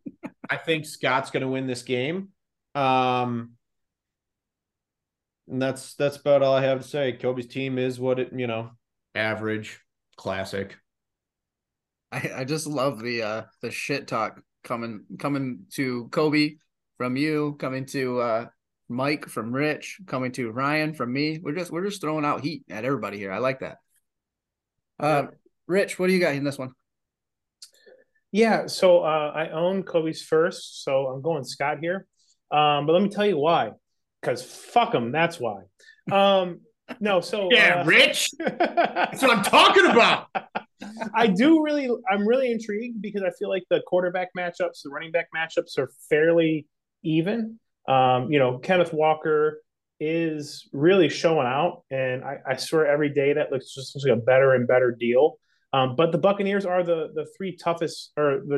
I think Scott's going to win this game. And that's about all I have to say. Kobe's team is what it, you know, average, classic. I just love the shit talk coming to Kobe from you, coming to Mike from Rich, coming to Ryan from me. We're just throwing out heat at everybody here. I like that. Rich, what do you got in this one? Yeah, so I own Kobe's first, so I'm going Scott here. But let me tell you why. Because fuck him, that's why. No, so yeah, Rich. That's what I'm talking about. I'm really intrigued because I feel like the quarterback matchups, the running back matchups are fairly even. You know, Kenneth Walker is really showing out, and I swear every day that looks like a better and better deal. But the Buccaneers are the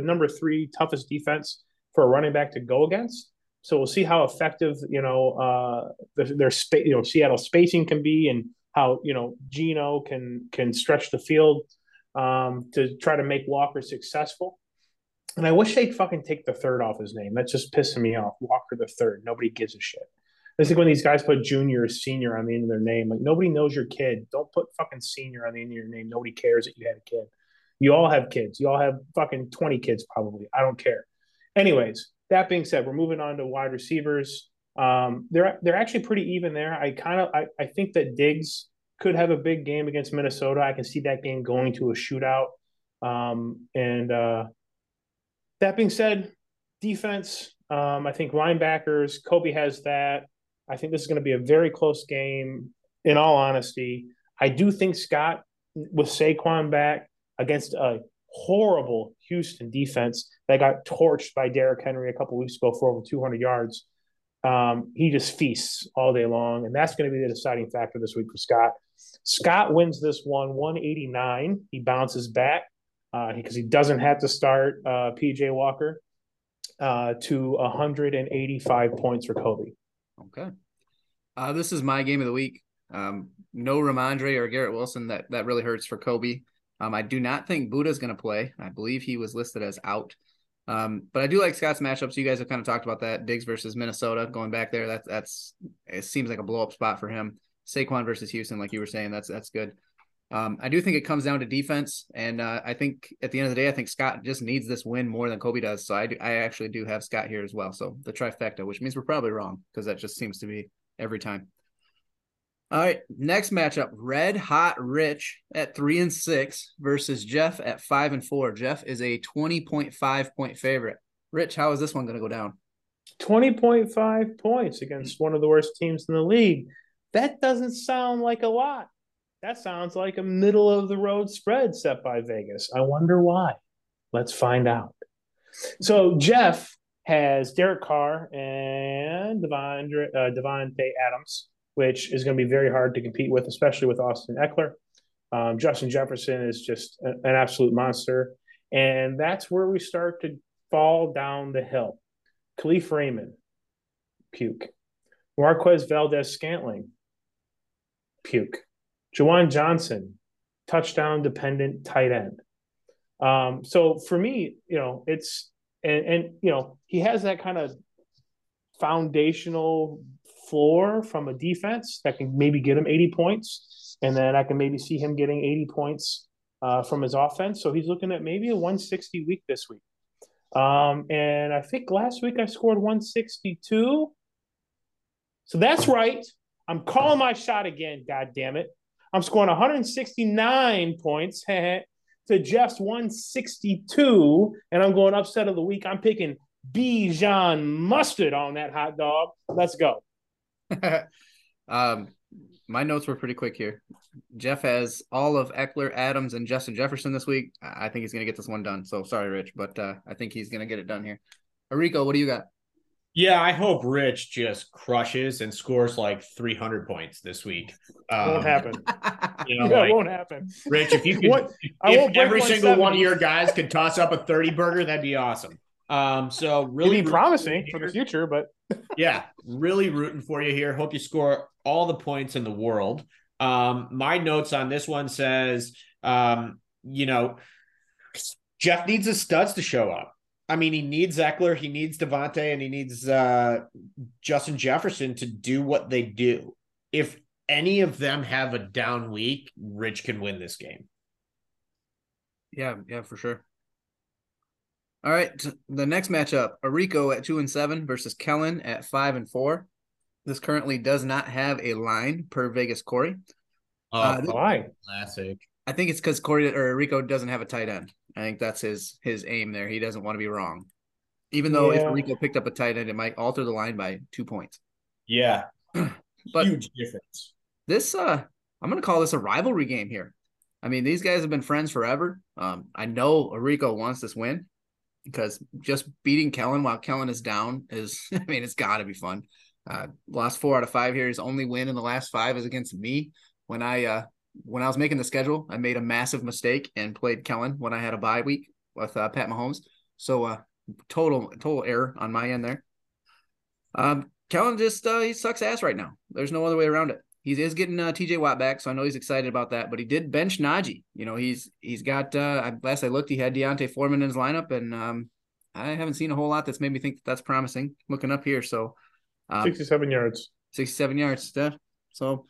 number 3 toughest defense for a running back to go against. So we'll see how effective, you know, their Seattle spacing can be, and how, you know, Geno can stretch the field to try to make Walker successful. And I wish they'd fucking take the third off his name. That's just pissing me off. Walker the third. Nobody gives a shit. It's like when these guys put junior or senior on the end of their name. Like, nobody knows your kid. Don't put fucking senior on the end of your name. Nobody cares that you had a kid. You all have kids. You all have fucking 20 kids probably. I don't care. Anyways, that being said, we're moving on to wide receivers. They're actually pretty even there. I think that Diggs could have a big game against Minnesota. I can see that game going to a shootout. That being said, defense, I think linebackers, Kobe has that. I think this is going to be a very close game, in all honesty. I do think Scott, with Saquon back against a horrible Houston defense that got torched by Derrick Henry a couple weeks ago for over 200 yards, he just feasts all day long, and that's going to be the deciding factor this week for Scott. Scott wins this one, 189. He bounces back because he doesn't have to start P.J. Walker. To 185 points for Kobe. Okay. This is my game of the week. No Ramondre or Garrett Wilson. That really hurts for Kobe. I do not think Buddha's going to play. I believe he was listed as out. But I do like Scott's matchups. You guys have kind of talked about that. Diggs versus Minnesota, going back there. That's it seems like a blow-up spot for him. Saquon versus Houston, like you were saying, that's good. I do think it comes down to defense, and I think at the end of the day, I think Scott just needs this win more than Kobe does, so I actually do have Scott here as well, so the trifecta, which means we're probably wrong, because that just seems to be every time. All right, next matchup, Red Hot Rich at 3-6 versus Jeff at 5-4. Jeff is a 20.5-point favorite. Rich, how is this one going to go down? 20.5 points against one of the worst teams in the league. That doesn't sound like a lot. That sounds like a middle-of-the-road spread set by Vegas. I wonder why. Let's find out. So Jeff has Derek Carr and Devontae Adams, which is going to be very hard to compete with, especially with Austin Eckler. Justin Jefferson is just an absolute monster. And that's where we start to fall down the hill. Khalif Raymond, puke. Marquez Valdez-Scantling, puke. Juwan Johnson, touchdown-dependent tight end. So for me, you know, it's he has that kind of foundational floor from a defense that can maybe get him 80 points, and then I can maybe see him getting 80 points from his offense. So he's looking at maybe a 160 week this week. And I think last week I scored 162. So that's right. I'm calling my shot again, God damn it. I'm scoring 169 points to Jeff's 162, and I'm going upset of the week. I'm picking Bijan Mustard on that hot dog. Let's go. My notes were pretty quick here. Jeff has all of Eckler, Adams, and Justin Jefferson this week. I think he's going to get this one done. So sorry, Rich, but I think he's going to get it done here. Arico, what do you got? Yeah, I hope Rich just crushes and scores like 300 points this week. Won't happen. It won't happen. Rich, if you could, if every single one of your guys could toss up a 30 burger, that'd be awesome. So really, it'd be promising for the future, but yeah, really rooting for you here. Hope you score all the points in the world. My notes on this one says, Jeff needs his studs to show up. I mean, he needs Eckler, he needs Devontae, and he needs Justin Jefferson to do what they do. If any of them have a down week, Rich can win this game. Yeah, for sure. All right, the next matchup, Arico at 2-7 versus Kellen at 5-4. This currently does not have a line per Vegas Corey. Why? Classic. I think it's because Corey or Arico doesn't have a tight end. I think that's his aim there. He doesn't want to be wrong. Even though if Rico picked up a tight end, it might alter the line by 2 points. Yeah. But huge difference. This I'm going to call this a rivalry game here. I mean, these guys have been friends forever. I know Arico wants this win because just beating Kellen while Kellen is down it's got to be fun. Lost 4 out of 5 here. His only win in the last 5 is against me when I was making the schedule, I made a massive mistake and played Kellen when I had a bye week with Pat Mahomes. So total error on my end there. Kellen just he sucks ass right now. There's no other way around it. He is getting TJ Watt back, so I know he's excited about that. But he did bench Najee. You know, he's got last I looked, he had Deontay Foreman in his lineup, and I haven't seen a whole lot that's made me think that's promising. Looking up here, so 67 yards. So.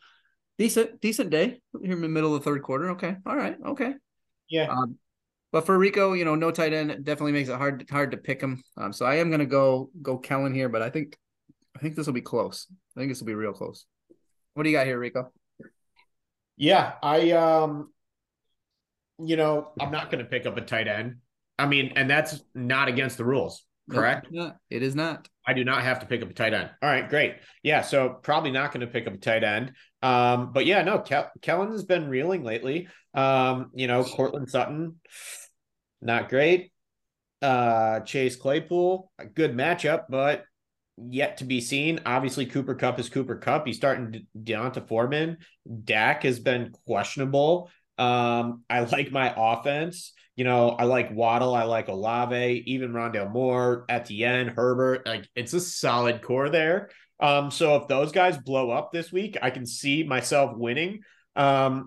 Decent day here in the middle of the third quarter. Okay. All right. Okay. Yeah. But for Rico, no tight end, it definitely makes it hard to pick him. So I am going to go Kellen here, but I think this will be close. I think this will be real close. What do you got here, Rico? Yeah, I'm not going to pick up a tight end. I mean, and that's not against the rules, correct? No, it is not. I do not have to pick up a tight end. All right, great. Yeah, so probably not going to pick up a tight end. But yeah, no, Kellen has been reeling lately. Cortland Sutton, not great. Chase Claypool, a good matchup, but yet to be seen. Obviously, Cooper Kupp is Cooper Kupp. He's starting Deontay Foreman. Dak has been questionable. I like my offense. I like Waddle. I like Olave, even Rondale Moore, Etienne, Herbert. Like, it's a solid core there. So if those guys blow up this week, I can see myself winning. I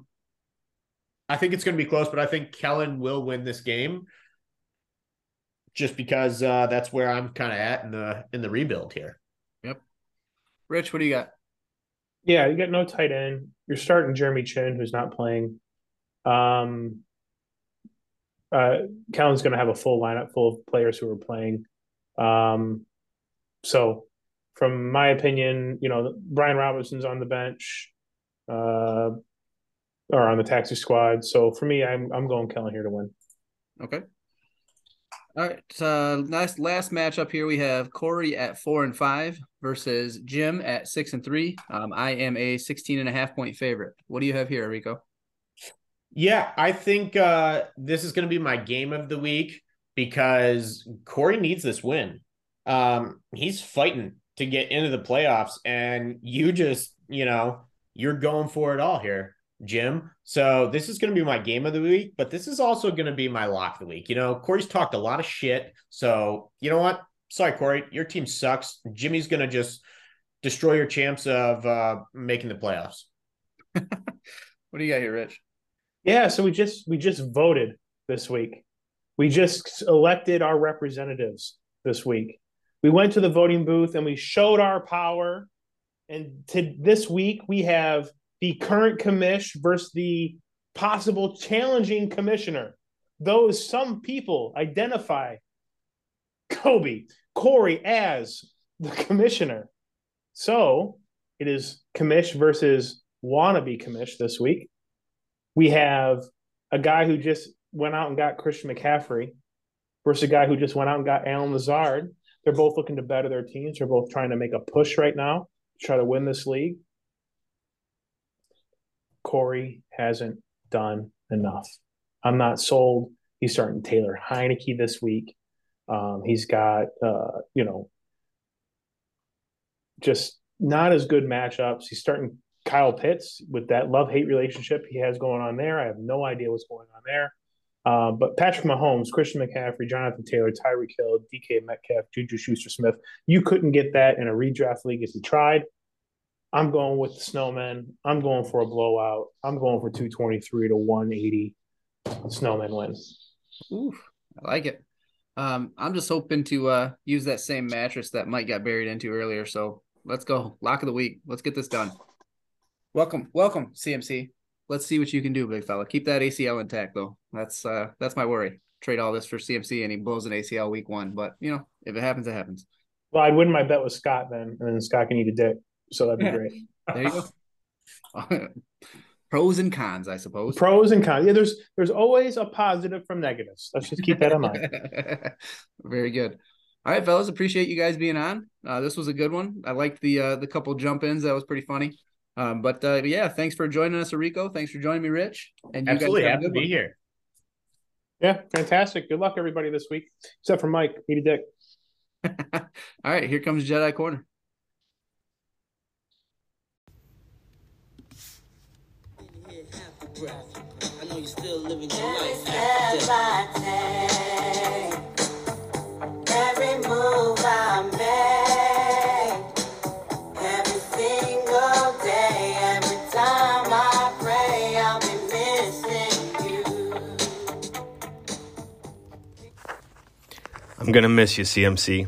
think it's going to be close, but I think Kellen will win this game just because that's where I'm kind of at in the rebuild here. Yep. Rich, what do you got? Yeah, you got no tight end. You're starting Jeremy Chin, who's not playing. Kellen's going to have a full lineup full of players who are playing. So from my opinion, Brian Robinson's on the bench or on the taxi squad. So for me, I'm going Kellen here to win. Okay. All right. Last matchup here. We have Corey at 4-5 versus Jim at 6-3. I am a 16.5-point favorite. What do you have here, Arico? Yeah, I think this is going to be my game of the week because Corey needs this win. He's fighting to get into the playoffs, and you're going for it all here, Jim. So this is going to be my game of the week, but this is also going to be my lock of the week. Corey's talked a lot of shit. So you know what? Sorry, Corey, your team sucks. Jimmy's going to just destroy your chance of making the playoffs. What do you got here, Rich? Yeah. So we just voted this week. We just elected our representatives this week. We went to the voting booth and we showed our power. And to this week, we have the current commish versus the possible challenging commissioner. Though some people identify Corey as the commissioner. So it is commish versus wannabe commish this week. We have a guy who just went out and got Christian McCaffrey versus a guy who just went out and got Allen Lazard. They're both looking to better their teams. They're both trying to make a push right now, try to win this league. Corey hasn't done enough. I'm not sold. He's starting Taylor Heineke this week. He's got, just not as good matchups. He's starting Kyle Pitts with that love-hate relationship he has going on there. I have no idea what's going on there. But Patrick Mahomes, Christian McCaffrey, Jonathan Taylor, Tyreek Hill, DK Metcalf, Juju Schuster-Smith. You couldn't get that in a redraft league if you tried. I'm going with the Snowmen. I'm going for a blowout. I'm going for 223-180. Snowmen wins. Ooh, I like it. I'm just hoping to use that same mattress that Mike got buried into earlier. So let's go. Lock of the week. Let's get this done. Welcome, CMC. Let's see what you can do, big fella. Keep that ACL intact, though. That's my worry. Trade all this for CMC, and he blows an ACL week one. But, if it happens, it happens. Well, I'd win my bet with Scott then, and then Scott can eat a dick. So that'd be great. There you go. Pros and cons, I suppose. Pros and cons. Yeah, there's always a positive from negatives. Let's just keep that in mind. Very good. All right, fellas. Appreciate you guys being on. This was a good one. I liked the couple jump-ins. That was pretty funny. But thanks for joining us, Arico. Thanks for joining me, Rich. And you absolutely guys have happy to be one. Here. Yeah, fantastic. Good luck, everybody, this week. Except for Mike. Eat a dick. All right, here comes Jedi Corner. I know you're still living your life after death. Every move I make. I'm going to miss you, CMC.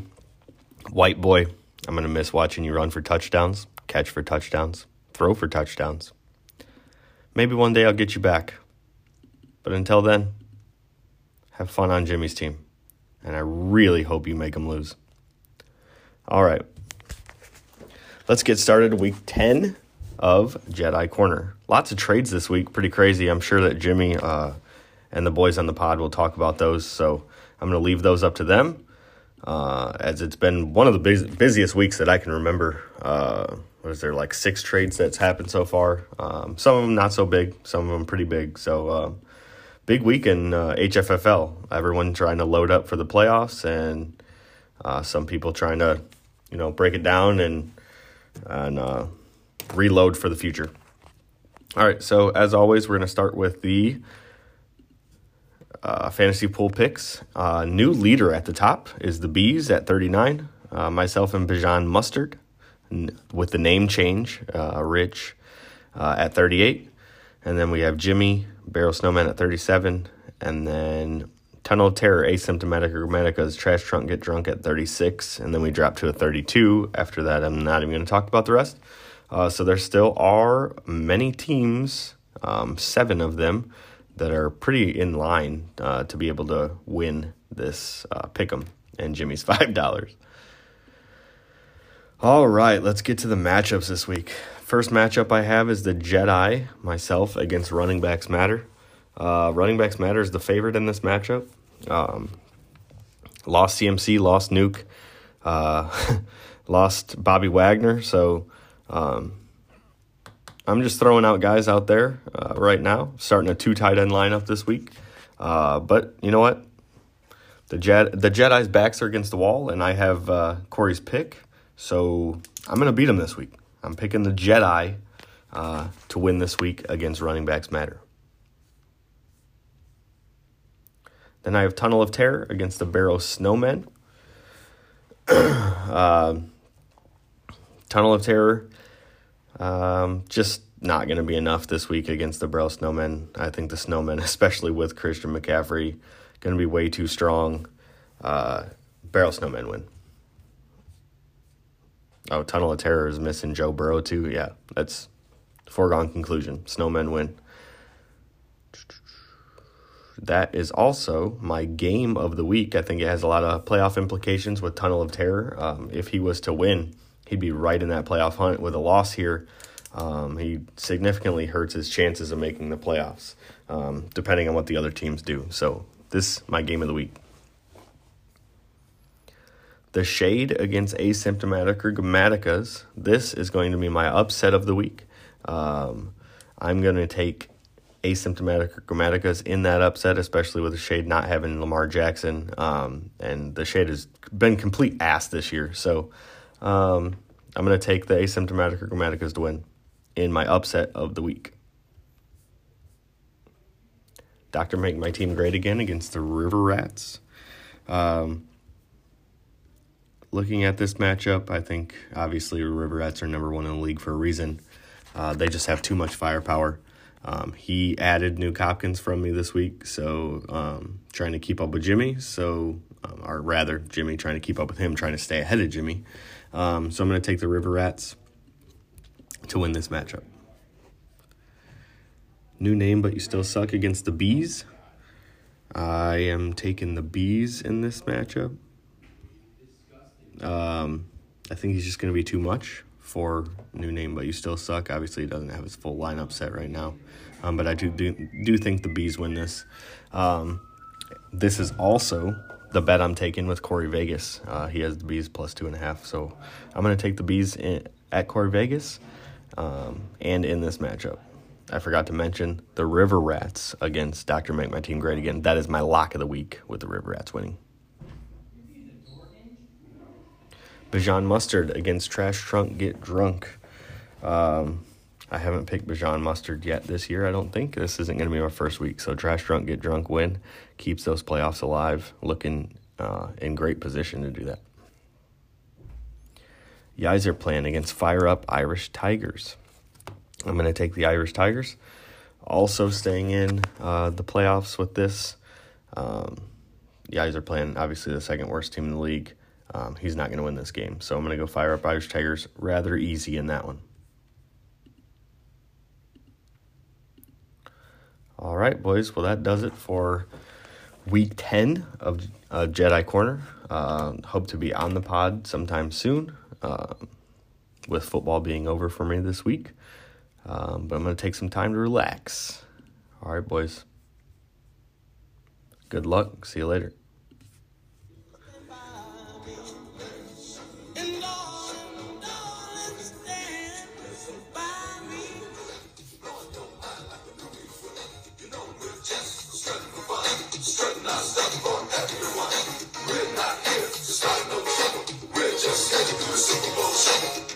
White boy, I'm going to miss watching you run for touchdowns, catch for touchdowns, throw for touchdowns. Maybe one day I'll get you back. But until then, have fun on Jimmy's team. And I really hope you make him lose. All right. Let's get started week 10 of Jedi Corner. Lots of trades this week. Pretty crazy. I'm sure that Jimmy and the boys on the pod will talk about those. So I'm going to leave those up to them, as it's been one of the busiest weeks that I can remember. Was there like 6 trades that's happened so far? Some of them not so big, some of them pretty big. So big week in HFFL. Everyone trying to load up for the playoffs, and some people trying to, break it down and reload for the future. All right, so as always, we're going to start with the fantasy pool picks. New leader at the top is the Bees at 39. Myself and Bijan Mustard with the name change. Rich at 38. And then we have Jimmy, Barrel Snowman at 37. And then Tunnel Terror, Asymptomatic Grammatica's Trash Trunk Get Drunk at 36. And then we drop to a 32. After that, I'm not even going to talk about the rest. So there still are many teams, 7 of them, that are pretty in line to be able to win this pick'em and Jimmy's $5. All right, let's get to the matchups this week. First matchup I have is the Jedi, myself, against Running Backs Matter. Running Backs Matter is the favorite in this matchup. lost CMC, lost Nuke, lost Bobby Wagner. So I'm just throwing out guys out there right now, starting a 2 tight end lineup this week. But you know what? The Jedi's backs are against the wall, and I have Corey's pick. So I'm going to beat him this week. I'm picking the Jedi to win this week against Running Backs Matter. Then I have Tunnel of Terror against the Barrow Snowmen. Tunnel of Terror, just not going to be enough this week against the Barrow Snowmen. I think the Snowmen, especially with Christian McCaffrey, going to be way too strong. Barrow Snowmen win. Oh, Tunnel of Terror is missing Joe Burrow too. Yeah, that's a foregone conclusion. Snowmen win. That is also my game of the week. I think it has a lot of playoff implications with Tunnel of Terror. If he was to win, he'd be right in that playoff hunt. With a loss here, he significantly hurts his chances of making the playoffs, depending on what the other teams do. So this is my game of the week. The Shade against Asymptomatic or Grammaticas. This is going to be my upset of the week. I'm going to take Asymptomatic or Grammaticas in that upset, especially with the Shade not having Lamar Jackson. And the Shade has been complete ass this year. So I'm going to take the Asymptomatic or Grammaticas to win in my upset of the week. Dr. Make My Team Great Again against the River Rats. Looking at this matchup, I think, obviously, River Rats are number one in the league for a reason. They just have too much firepower. He added new Hopkins from me this week, so trying to keep up with Jimmy. So, or rather, Jimmy trying to keep up with him, trying to stay ahead of Jimmy. So I'm going to take the River Rats to win this matchup. New name, but you still suck against the Bees. I am taking the Bees in this matchup. I think he's just going to be too much for new name, but you still suck. Obviously, he doesn't have his full lineup set right now. But I do think the Bees win this. This is also the bet I'm taking with Corey Vegas. He has the Bees plus 2.5. So I'm going to take the Bees at Corey Vegas and in this matchup. I forgot to mention the River Rats against Dr. Make My Team Great Again. That is my lock of the week with the River Rats winning. Bijan Mustard against Trash Trunk Get Drunk. I haven't picked Bijan Mustard yet this year, I don't think. This isn't going to be my first week. So Trash Trunk Get Drunk win keeps those playoffs alive, looking in great position to do that. Yizer Plan against Fire Up Irish Tigers. I'm going to take the Irish Tigers. Also staying in the playoffs with this. Yizer Plan, obviously the second worst team in the league. He's not going to win this game. So I'm going to go Fire Up Irish Tigers rather easy in that one. All right, boys. Well, that does it for week 10 of Jedi Corner. Hope to be on the pod sometime soon with football being over for me this week. But I'm going to take some time to relax. All right, boys. Good luck. See you later. We're not here to start no trouble. We're just heading to the Super Bowl.